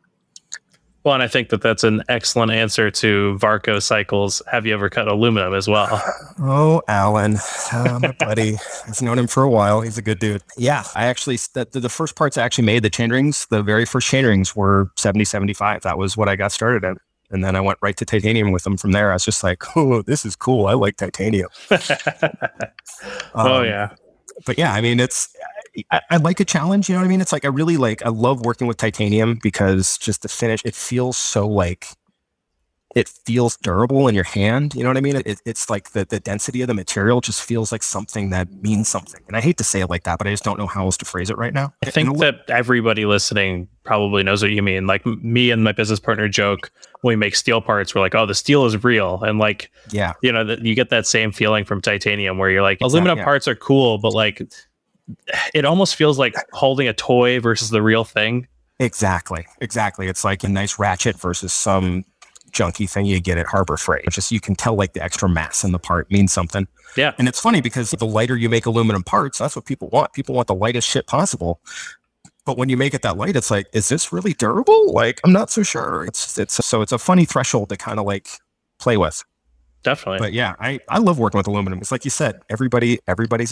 Well, and I think that's an excellent answer to Varco Cycles. Have you ever cut aluminum as well? Oh, Alan, my buddy. I've known him for a while. He's a good dude. Yeah. I actually, the first parts I actually made, the very first chain rings were 70-75. That was what I got started in. And then I went right to titanium with them from there. I was just like, oh, this is cool. I like titanium. Oh, yeah. But yeah, I mean, I like a challenge, you know what I mean? It's like, I love working with titanium because just the finish, it feels so like it feels durable in your hand. You know what I mean? It's like the density of the material just feels like something that means something. And I hate to say it like that, but I just don't know how else to phrase it right now. I think that everybody listening probably knows what you mean. Like me and my business partner joke, when we make steel parts, we're like, oh, the steel is real. And like, yeah, you know, you get that same feeling from titanium where you're like, aluminum parts are cool, but like, it almost feels like holding a toy versus the real thing. Exactly. It's like a nice ratchet versus some junky thing you get at Harbor Freight. It's just, you can tell like the extra mass in the part means something. Yeah. And it's funny because the lighter you make aluminum parts, that's what people want. People want the lightest shit possible. But when you make it that light, it's like, is this really durable? Like, I'm not so sure. So it's a funny threshold to kind of like play with. Definitely. But yeah, I love working with aluminum. It's like you said, everybody's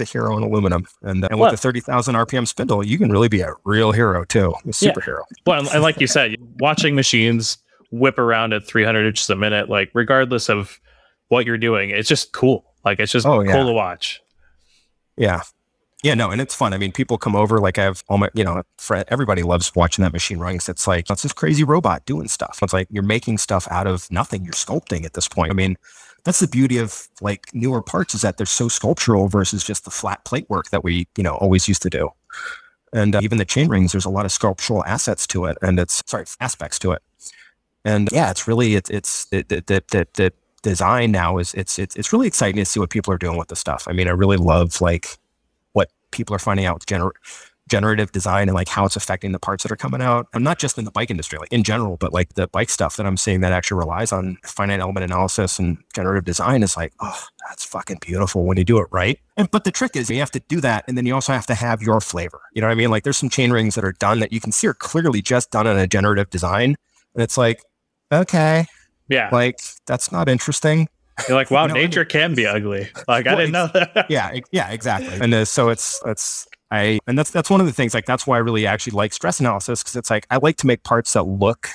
a hero in aluminum. And with the 30,000 RPM spindle, you can really be a real hero too, a superhero. Yeah. Well, and like you said, watching machines whip around at 300 inches a minute, like regardless of what you're doing, it's just cool. Like it's just cool to watch. Yeah. Yeah, no, and it's fun. I mean, people come over, like I have all my, everybody loves watching that machine running. It's like, that's this crazy robot doing stuff. It's like, you're making stuff out of nothing. You're sculpting at this point. I mean, that's the beauty of like newer parts, is that they're so sculptural versus just the flat plate work that we, always used to do. And even the chain rings, there's a lot of sculptural aspects to it. And yeah, it's really, the design now is, it's really exciting to see what people are doing with the stuff. I mean, I really love like what people are finding out with generative design and like how it's affecting the parts that are coming out. I'm not just in the bike industry, like in general, but like the bike stuff that I'm seeing that actually relies on finite element analysis and generative design is like, oh, that's fucking beautiful when you do it right. But the trick is you have to do that. And then you also have to have your flavor. You know what I mean? Like there's some chain rings that are done that you can see are clearly just done in a generative design. And it's like, okay. Yeah. Like that's not interesting. You're like, wow, nature can be ugly. Like I didn't know that. Yeah, exactly. And so that's one of the things, like, that's why I really actually like stress analysis, because it's like, I like to make parts that look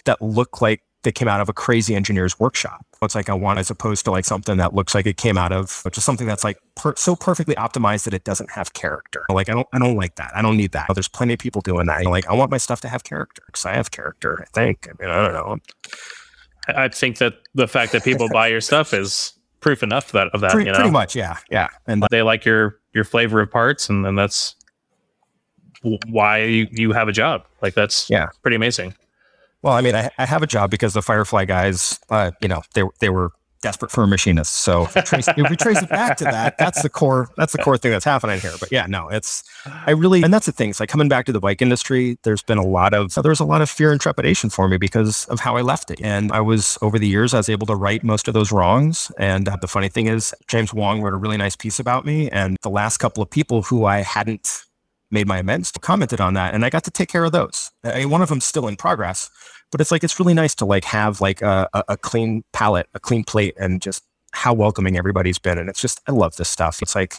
like they came out of a crazy engineer's workshop. It's like I want, as opposed to like something that looks like it came out of just something that's like so perfectly optimized that it doesn't have character. Like, I don't like that. I don't need that. There's plenty of people doing that. Like, I want my stuff to have character because I have character, I think. I mean, I don't know. I think that the fact that people buy your stuff is proof enough of that, Pretty much, yeah. Yeah. And they like your flavor of parts, and then that's why you have a job. Like that's pretty amazing. Well, I mean, I have a job because the Firefly guys, they were desperate for machinists. So if we trace it back to that, that's the core thing that's happening here. But yeah, no, and that's the thing. It's like coming back to the bike industry, there's a lot of fear and trepidation for me because of how I left it. And over the years, I was able to right most of those wrongs. And the funny thing is James Wong wrote a really nice piece about me, and the last couple of people who I hadn't made my amends commented on that. And I got to take care of those. I mean, one of them's still in progress, but it's like, it's really nice to like have like a clean palette, a clean plate, and just how welcoming everybody's been. And it's just, I love this stuff. It's like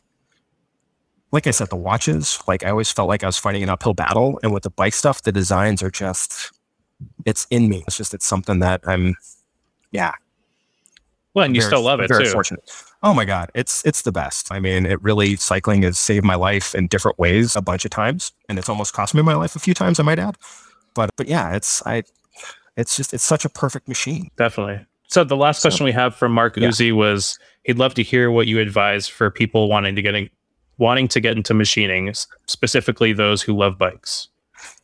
I said, the watches, like I always felt like I was fighting an uphill battle. And with the bike stuff, the designs are just, it's in me. It's just, it's something that I'm, yeah. Well, and you still love it too. Very fortunate. Oh my God. It's the best. I mean, it really, cycling has saved my life in different ways a bunch of times, and it's almost cost me my life a few times, I might add, but yeah, it's such a perfect machine. Definitely. So the last question we have from Mark Uzi was, he'd love to hear what you advise for people wanting to get into machining, specifically those who love bikes.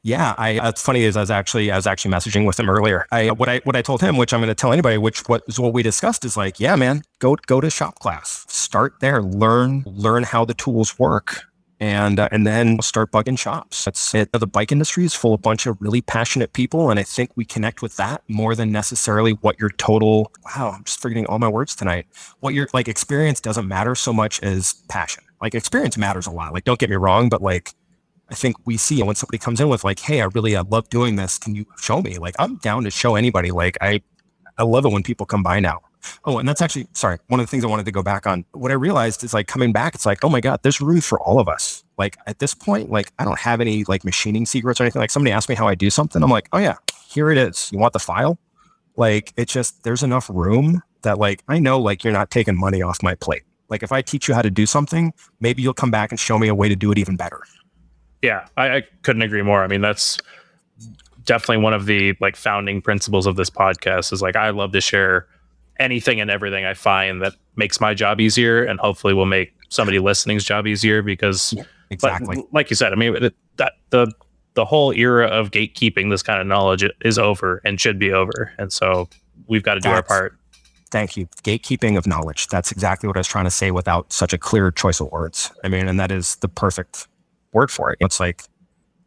Yeah, it's funny is I was actually messaging with him earlier. What I told him, which I'm going to tell anybody, what we discussed is like, yeah, man, go to shop class, start there, learn how the tools work, and then start bugging shops. That's it. The bike industry is full of a bunch of really passionate people, and I think we connect with that more than necessarily what your total. Wow, I'm just forgetting all my words tonight. What your like experience doesn't matter so much as passion. Like experience matters a lot. Like don't get me wrong, but like. I think we see when somebody comes in with like, hey, I love doing this. Can you show me? Like, I'm down to show anybody. Like, I love it when people come by now. Oh, and that's actually, sorry, one of the things I wanted to go back on. What I realized is like coming back, it's like, oh my God, there's room for all of us. Like at this point, like I don't have any like machining secrets or anything. Like somebody asked me how I do something. I'm like, oh yeah, here it is. You want the file? Like it's just, there's enough room that like, I know like you're not taking money off my plate. Like if I teach you how to do something, maybe you'll come back and show me a way to do it even better. Yeah, I couldn't agree more. I mean, that's definitely one of the like founding principles of this podcast is like, I love to share anything and everything I find that makes my job easier, and hopefully will make somebody listening's job easier, because exactly like you said, I mean, the whole era of gatekeeping this kind of knowledge is over and should be over. And so we've got to do our part. Thank you. Gatekeeping of knowledge. That's exactly what I was trying to say without such a clear choice of words. I mean, and that is the perfect word for it. It's like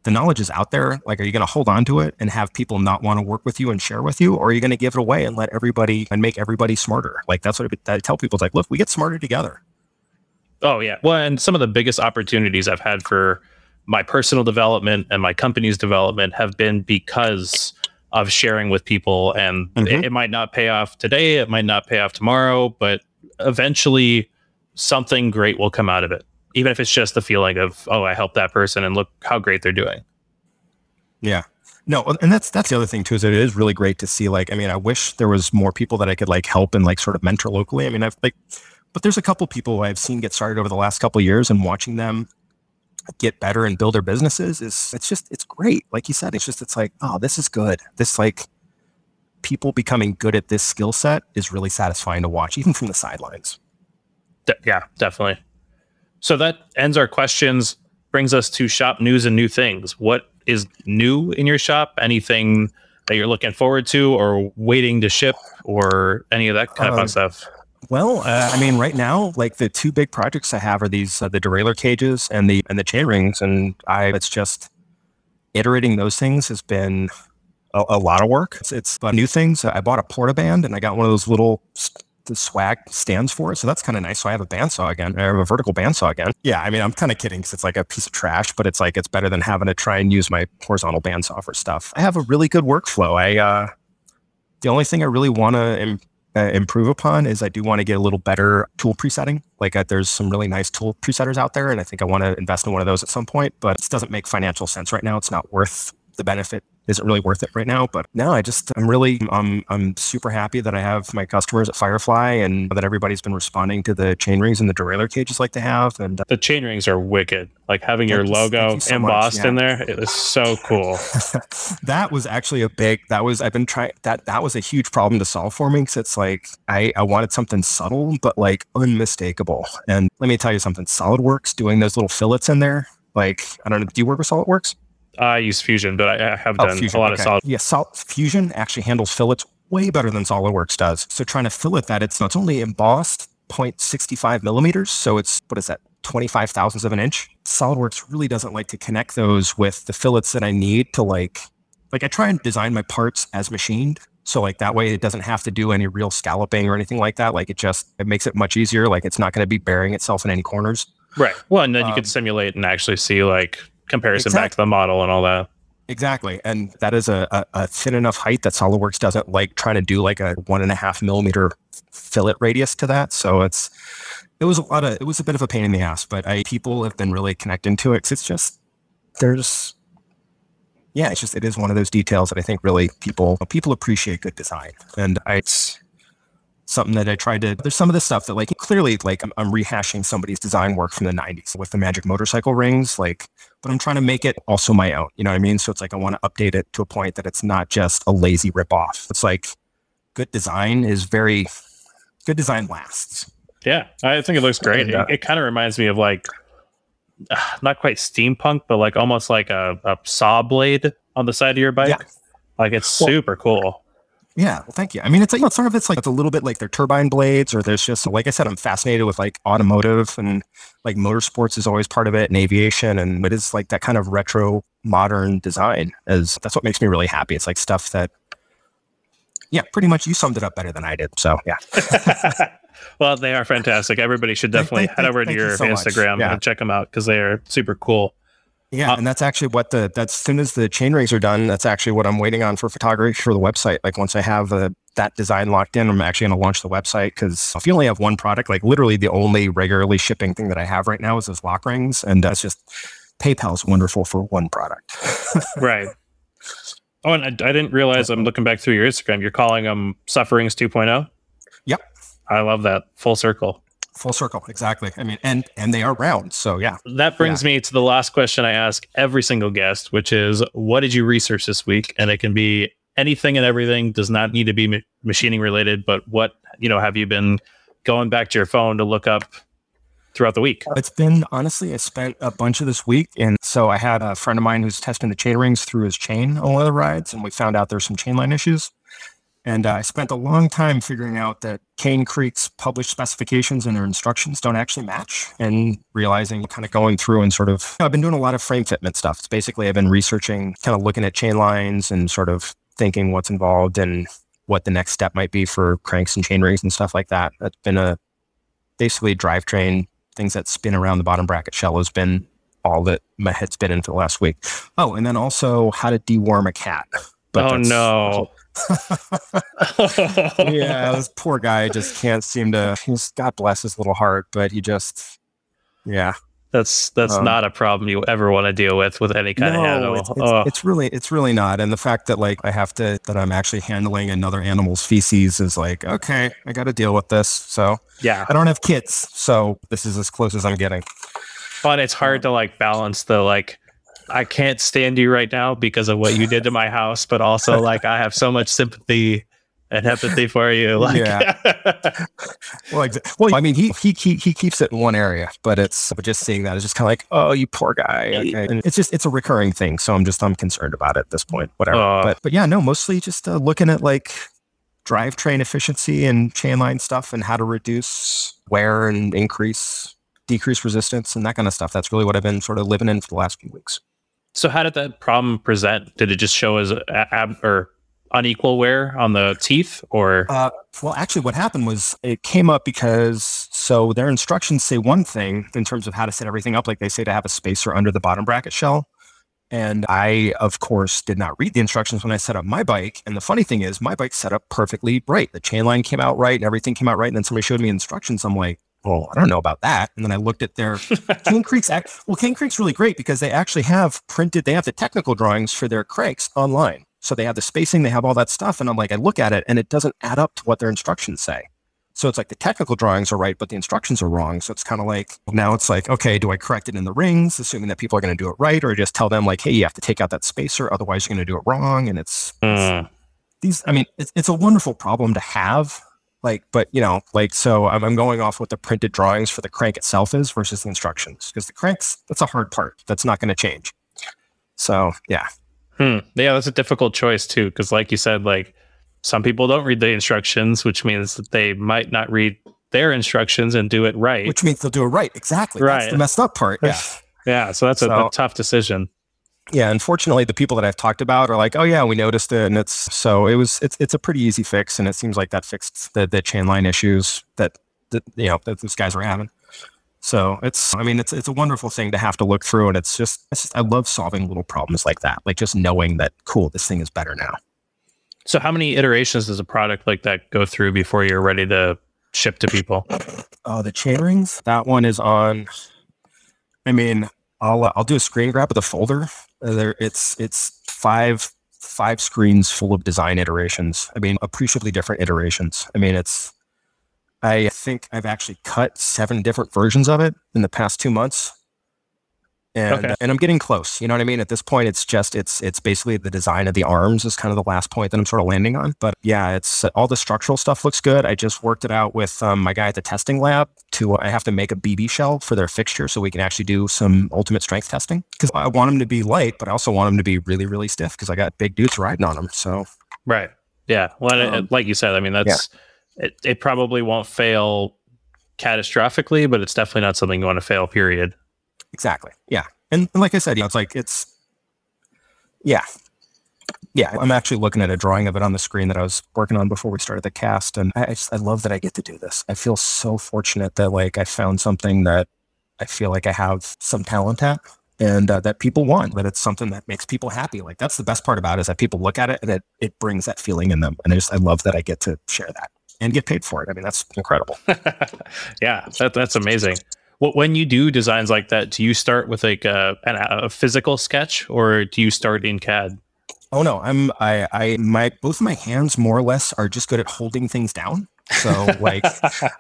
the knowledge is out there. Like, are you going to hold on to it and have people not want to work with you and share with you? Or are you going to give it away and let everybody and make everybody smarter? Like, that's what I tell people. It's like, look, we get smarter together. Oh, yeah. Well, and some of the biggest opportunities I've had for my personal development and my company's development have been because of sharing with people. And it might not pay off today. It might not pay off tomorrow, but eventually something great will come out of it. Even if it's just the feeling of, oh, I helped that person and look how great they're doing. Yeah. No, and that's the other thing too, is that it is really great to see, like, I mean, I wish there was more people that I could like help and like sort of mentor locally. I mean, but there's a couple people I've seen get started over the last couple of years, and watching them get better and build their businesses it's great. Like you said, it's like, oh, this is good. This, like, people becoming good at this skill set is really satisfying to watch, even from the sidelines. Yeah, definitely. So that ends our questions, brings us to shop news and new things. What is new in your shop? Anything that you're looking forward to or waiting to ship or any of that kind of fun stuff? Well, I mean, right now, like, the two big projects I have are these, the derailleur cages and the chain rings. And it's just iterating those things has been a lot of work. It's new things. I bought a portaband, and I got one of those little swag stands for it. So that's kind of nice. So I have a bandsaw again. I have a vertical bandsaw again. Yeah, I mean, I'm kind of kidding because it's like a piece of trash, but it's like, it's better than having to try and use my horizontal bandsaw for stuff. I have a really good workflow. The only thing I really want to improve upon is I do want to get a little better tool presetting. Like, there's some really nice tool presetters out there, and I think I want to invest in one of those at some point, but it doesn't make financial sense right now. It's not worth the benefit. Isn't really worth it right now. But no, I'm super happy that I have my customers at Firefly, and that everybody's been responding to the chain rings and the derailleur cages like they have. And the chain rings are wicked. Like, having your logo embossed in there, it was so cool. That was actually that was a huge problem to solve for me, because it's like, I wanted something subtle, but like unmistakable. And let me tell you something, SolidWorks doing those little fillets in there. Like, I don't know, do you work with SolidWorks? I use Fusion, but I have done Fusion, a lot of Solid. Yeah, Fusion actually handles fillets way better than SolidWorks does. So trying to fillet that, it's only embossed 0.65 millimeters. So it's, 25 thousandths of an inch. SolidWorks really doesn't like to connect those with the fillets that I need to like I try and design my parts as machined. So like that way it doesn't have to do any real scalloping or anything like that. Like it makes it much easier. Like it's not going to be burying itself in any corners. Right. Well, and then you can simulate and actually see like comparison back to the model and all that. Exactly. And that is a thin enough height that SolidWorks doesn't like trying to do like a 1.5 millimeter fillet radius to that. So it was a bit of a pain in the ass, but people have been really connecting to it. It is one of those details that I think really people appreciate good design. And it's something that I tried to, there's some of the stuff that like, clearly like I'm rehashing somebody's design work from the 90s with the magic motorcycle rings, like, but I'm trying to make it also my own, you know what I mean? So it's like, I want to update it to a point that it's not just a lazy ripoff. It's like good design lasts. Yeah. I think it looks great. And, it kind of reminds me of like, not quite steampunk, but like almost like a saw blade on the side of your bike. Yeah. Like it's super cool. Yeah, well, thank you. I mean, it's like, you know, it's a little bit like their turbine blades, or there's just, like I said, I'm fascinated with like automotive, and like motorsports is always part of it, and aviation. And it is like that kind of retro modern design that's what makes me really happy. It's like stuff that, yeah, pretty much you summed it up better than I did. So yeah. Well, they are fantastic. Everybody should definitely head over to your Instagram and check them out, because they are super cool. Yeah, and that's actually as soon as the chain rings are done, that's actually what I'm waiting on for photography for the website. Like once I have that design locked in, I'm actually going to launch the website, because if you only have one product, like literally the only regularly shipping thing that I have right now is those lock rings. And that's just, PayPal's wonderful for one product. Right. Oh, and I didn't realize, I'm looking back through your Instagram, you're calling them Sufferings 2.0? Yep. I love that. Full circle. Full circle. Exactly. I mean, and they are round. So yeah. That brings me to the last question I ask every single guest, which is, what did you research this week? And it can be anything and everything does not need to be machining related, but what, you know, have you been going back to your phone to look up throughout the week? It's been, honestly, I spent a bunch of this week. And so I had a friend of mine who's testing the chain rings through his chain on one of the rides. And we found out there's some chain line issues. And I spent a long time figuring out that Cane Creek's published specifications and their instructions don't actually match, and realizing, kind of going through and sort of, you know, I've been doing a lot of frame fitment stuff. It's basically, I've been researching, kind of looking at chain lines and sort of thinking what's involved and what the next step might be for cranks and chain rings and stuff like that. That's been a basically drivetrain, things that spin around the bottom bracket shell has been all that my head's been in for the last week. Oh, and then also how to deworm a cat. But oh, no. Yeah, this poor guy just can't seem to, God bless his little heart, but he just, yeah. That's not a problem you ever want to deal with any kind of animal. It's really not. And the fact that like I have to, that I'm actually handling another animal's feces is like, okay, I got to deal with this. So yeah, I don't have kids, so this is as close as I'm getting. But it's hard to like balance the like, I can't stand you right now because of what you did to my house, but also like I have so much sympathy and empathy for you. Like, yeah. Well, I mean, he keeps it in one area, but it's just seeing that is just kind of like, oh, you poor guy. Okay. And it's a recurring thing, so I'm concerned about it at this point. Whatever. But yeah, no, mostly just looking at like drivetrain efficiency and chain line stuff and how to reduce wear and decrease resistance and that kind of stuff. That's really what I've been sort of living in for the last few weeks. So how did that problem present? Did it just show as unequal wear on the teeth, or? Well, actually what happened was it came up because, so their instructions say one thing in terms of how to set everything up. Like they say to have a spacer under the bottom bracket shell. And I, of course, did not read the instructions when I set up my bike. And the funny thing is my bike set up perfectly right. The chain line came out right and everything came out right. And then somebody showed me instructions. I'm like, well, I don't know about that. And then I looked at their Cane Creek's really great because they actually have the technical drawings for their cranks online. So they have the spacing, they have all that stuff. And I'm like, I look at it and it doesn't add up to what their instructions say. So it's like the technical drawings are right, but the instructions are wrong. So it's kind of like, now it's like, okay, do I correct it in the rings, assuming that people are going to do it right? Or just tell them like, hey, you have to take out that spacer, otherwise you're going to do it wrong. And it's a wonderful problem to have. Like, but you know, like, so I'm going off what the printed drawings for the crank itself is versus the instructions, because the cranks, that's a hard part. That's not going to change. So, yeah. Yeah, that's a difficult choice too. Because like you said, like some people don't read the instructions, which means that they might not read their instructions and do it right. Which means they'll do it right. Exactly. Right. That's the messed up part. Yeah. Yeah. So that's a tough decision. Yeah, unfortunately, the people that I've talked about are like, oh yeah, we noticed it, and it's a pretty easy fix, and it seems like that fixed the chain line issues that those guys were having. So it's a wonderful thing to have to look through, and I love solving little problems like that, like just knowing that cool, this thing is better now. So how many iterations does a product like that go through before you're ready to ship to people? Oh, the chain rings. That one is on. I mean, I'll do a screen grab of the folder. There, it's five screens full of design iterations. I mean, appreciably different iterations. I mean, I think I've actually cut 7 different versions of it in the past 2 months, and I'm getting close. You know what I mean? At this point, it's just it's basically the design of the arms is kind of the last point that I'm sort of landing on. But yeah, it's all the structural stuff looks good. I just worked it out with my guy at the testing lab. I have to make a BB shell for their fixture so we can actually do some ultimate strength testing, because I want them to be light, but I also want them to be really, really stiff because I got big dudes riding on them. So, right. Yeah. Well, like you said, I mean, that's, yeah. It probably won't fail catastrophically, but it's definitely not something you want to fail, period. Exactly. Yeah. And like I said, you know, it's like, yeah. Yeah. I'm actually looking at a drawing of it on the screen that I was working on before we started the cast. And I love that I get to do this. I feel so fortunate that like I found something that I feel like I have some talent at, and that people want, that it's something that makes people happy. Like that's the best part about it, is that people look at it and it brings that feeling in them. And I love that I get to share that and get paid for it. I mean, that's incredible. Yeah. That's amazing. When you do designs like that, do you start with like a physical sketch, or do you start in CAD? Oh no, both my hands more or less are just good at holding things down. So like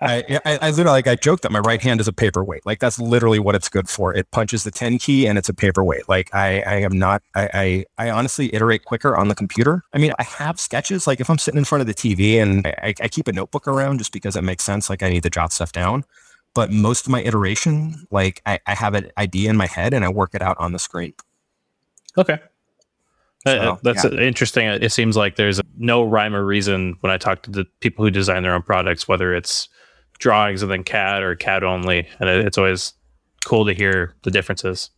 I literally, like, I joke that my right hand is a paperweight. Like, that's literally what it's good for. It punches the 10 key and it's a paperweight. Like I honestly iterate quicker on the computer. I mean, I have sketches, like if I'm sitting in front of the TV, and I keep a notebook around just because it makes sense. Like, I need to jot stuff down. But most of my iteration, like I have an idea in my head and I work it out on the screen. Okay. So, that's interesting. It seems like there's no rhyme or reason when I talk to the people who design their own products, whether it's drawings and then CAD or CAD only. And it's always cool to hear the differences.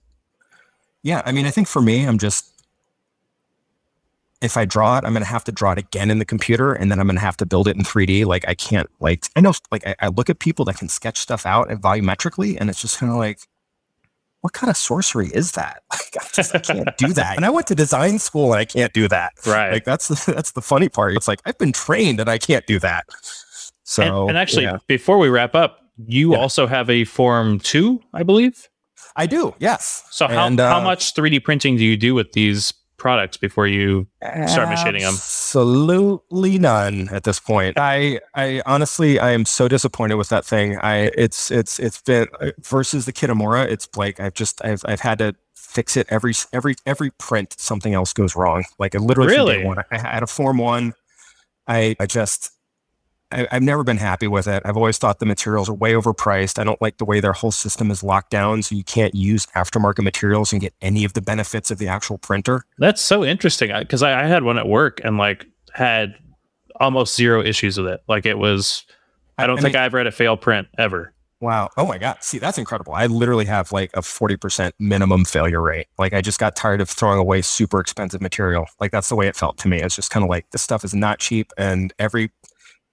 Yeah. I mean, I think for me, I'm just, if I draw it, I'm going to have to draw it again in the computer, and then I'm going to have to build it in 3D. Like, I can't, like, I know, like, I look at people that can sketch stuff out volumetrically, and it's just kind of like, what kind of sorcery is that? Like, I can't do that. And I went to design school and I can't do that. Right. Like, that's the funny part. It's like, I've been trained and I can't do that. So, and actually, before we wrap up, you also have a Form 2, I believe. I do. Yes. So how much 3D printing do you do with these products before you start machining them? Absolutely none at this point. I honestly, I am so disappointed with that thing. It's been, versus the Kitamura, it's like I've had to fix it every print. Something else goes wrong. Like, I literally I had a Form 1. I've never been happy with it. I've always thought the materials are way overpriced. I don't like the way their whole system is locked down, so you can't use aftermarket materials and get any of the benefits of the actual printer. That's so interesting, because I had one at work and like had almost zero issues with it. Like, it was, I I've read a fail print ever. Wow. Oh my God. See, that's incredible. I literally have like a 40% minimum failure rate. Like, I just got tired of throwing away super expensive material. Like, that's the way it felt to me. It's just kind of like, this stuff is not cheap, and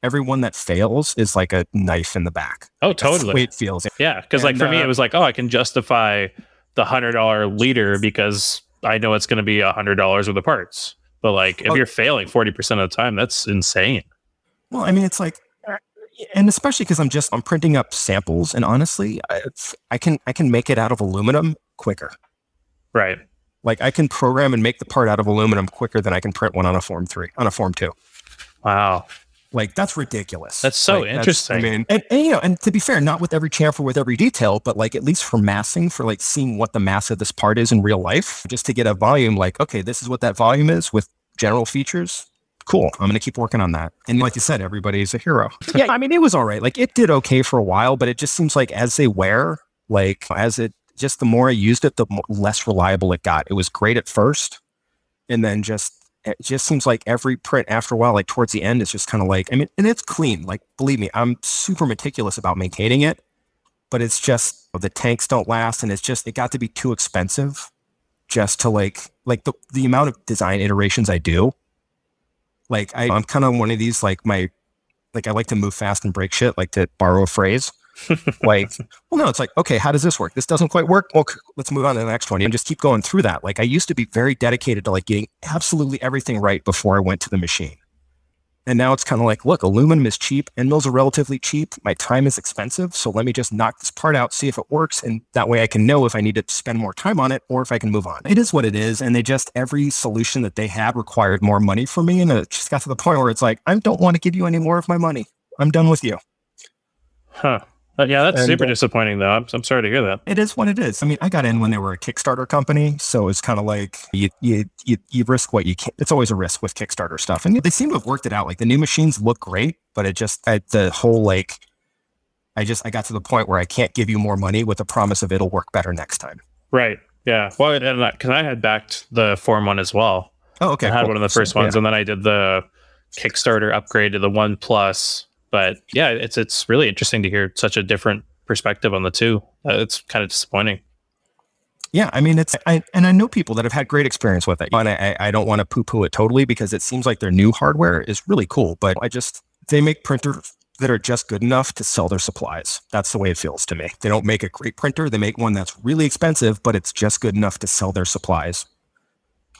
everyone that fails is like a knife in the back. Oh, totally. That's the way it feels. Yeah. Because like for me, it was like, oh, I can justify the $100 liter because I know it's going to be $100 worth of parts. But like, if you're failing 40% of the time, that's insane. Well, I mean, it's like, and especially because I'm printing up samples, and honestly, I can make it out of aluminum quicker. Right. Like, I can program and make the part out of aluminum quicker than I can print one on a Form 3, on a Form 2. Wow. Like, that's ridiculous. That's so interesting. I mean, and to be fair, not with every chamfer, with every detail, but like, at least for massing, for like seeing what the mass of this part is in real life, just to get a volume, like, okay, this is what that volume is with general features. Cool. I'm going to keep working on that. And like you said, everybody's a hero. Yeah. I mean, it was all right. Like, it did okay for a while, but it just seems like as they wear, like, as it just, the more I used it, the less reliable it got. It was great at first, and then it just seems like every print after a while, like towards the end, it's just kind of like, I mean, and it's clean. Like, believe me, I'm super meticulous about maintaining it, but it's just, the tanks don't last. And it's just, it got to be too expensive just to like the amount of design iterations I do. Like, I'm kind of one of these, like I like to move fast and break shit, like to borrow a phrase. Like, well, no, it's like, okay, how does this work? This doesn't quite work. Well, let's move on to the next one and just keep going through that. Like, I used to be very dedicated to like getting absolutely everything right before I went to the machine. And now it's kind of like, look, aluminum is cheap and mills are relatively cheap. My time is expensive. So let me just knock this part out, see if it works. And that way I can know if I need to spend more time on it or if I can move on. It is what it is. And every solution that they had required more money for me. And it just got to the point where it's like, I don't want to give you any more of my money. I'm done with you. Huh. Yeah, that's super disappointing, though. I'm sorry to hear that. It is what it is. I mean, I got in when they were a Kickstarter company, so it's kind of like you risk what you can. It's always a risk with Kickstarter stuff, and they seem to have worked it out. Like, the new machines look great, but it just I got to the point where I can't give you more money with the promise of it'll work better next time. Right. Yeah. Well, because I had backed the Form 1 as well. Oh, okay. I had one of the first ones, and then I did the Kickstarter upgrade to the 1+. But yeah, it's really interesting to hear such a different perspective on the two. It's kind of disappointing. Yeah, I mean, I know people that have had great experience with it, and I don't want to poo-poo it totally, because it seems like their new hardware is really cool. But they make printers that are just good enough to sell their supplies. That's the way it feels to me. They don't make a great printer. They make one that's really expensive, but it's just good enough to sell their supplies.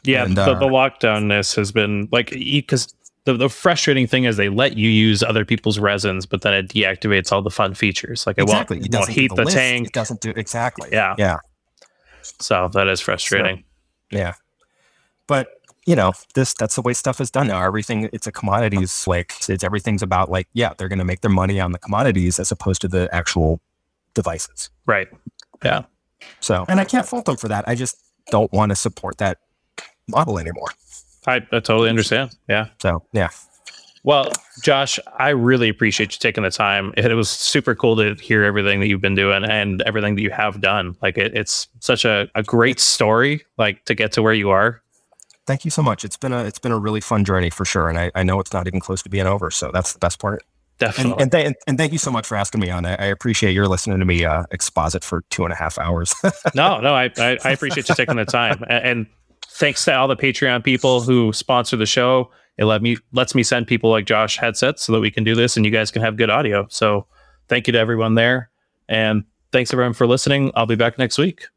Yeah, and, the lockdownness has been like, because The frustrating thing is they let you use other people's resins, but then it deactivates all the fun features. Like, it won't heat the tank. It doesn't do exactly. Yeah. So that is frustrating. So, yeah. But you know, that's the way stuff is done now. Everything, it's a commodities, everything's about they're going to make their money on the commodities as opposed to the actual devices. Right. Yeah. So, and I can't fault them for that. I just don't want to support that model anymore. I totally understand. Yeah. So, yeah. Well, Josh, I really appreciate you taking the time. It was super cool to hear everything that you've been doing and everything that you have done. It's such a great story, to get to where you are. Thank you so much. It's been a really fun journey for sure. And I know it's not even close to being over. So that's the best part. Definitely. And thank you so much for asking me on. I appreciate your listening to me exposit for 2.5 hours. No, I appreciate you taking the time. And thanks to all the Patreon people who sponsor the show. It lets me send people like Josh headsets so that we can do this and you guys can have good audio. So thank you to everyone there. And thanks everyone for listening. I'll be back next week.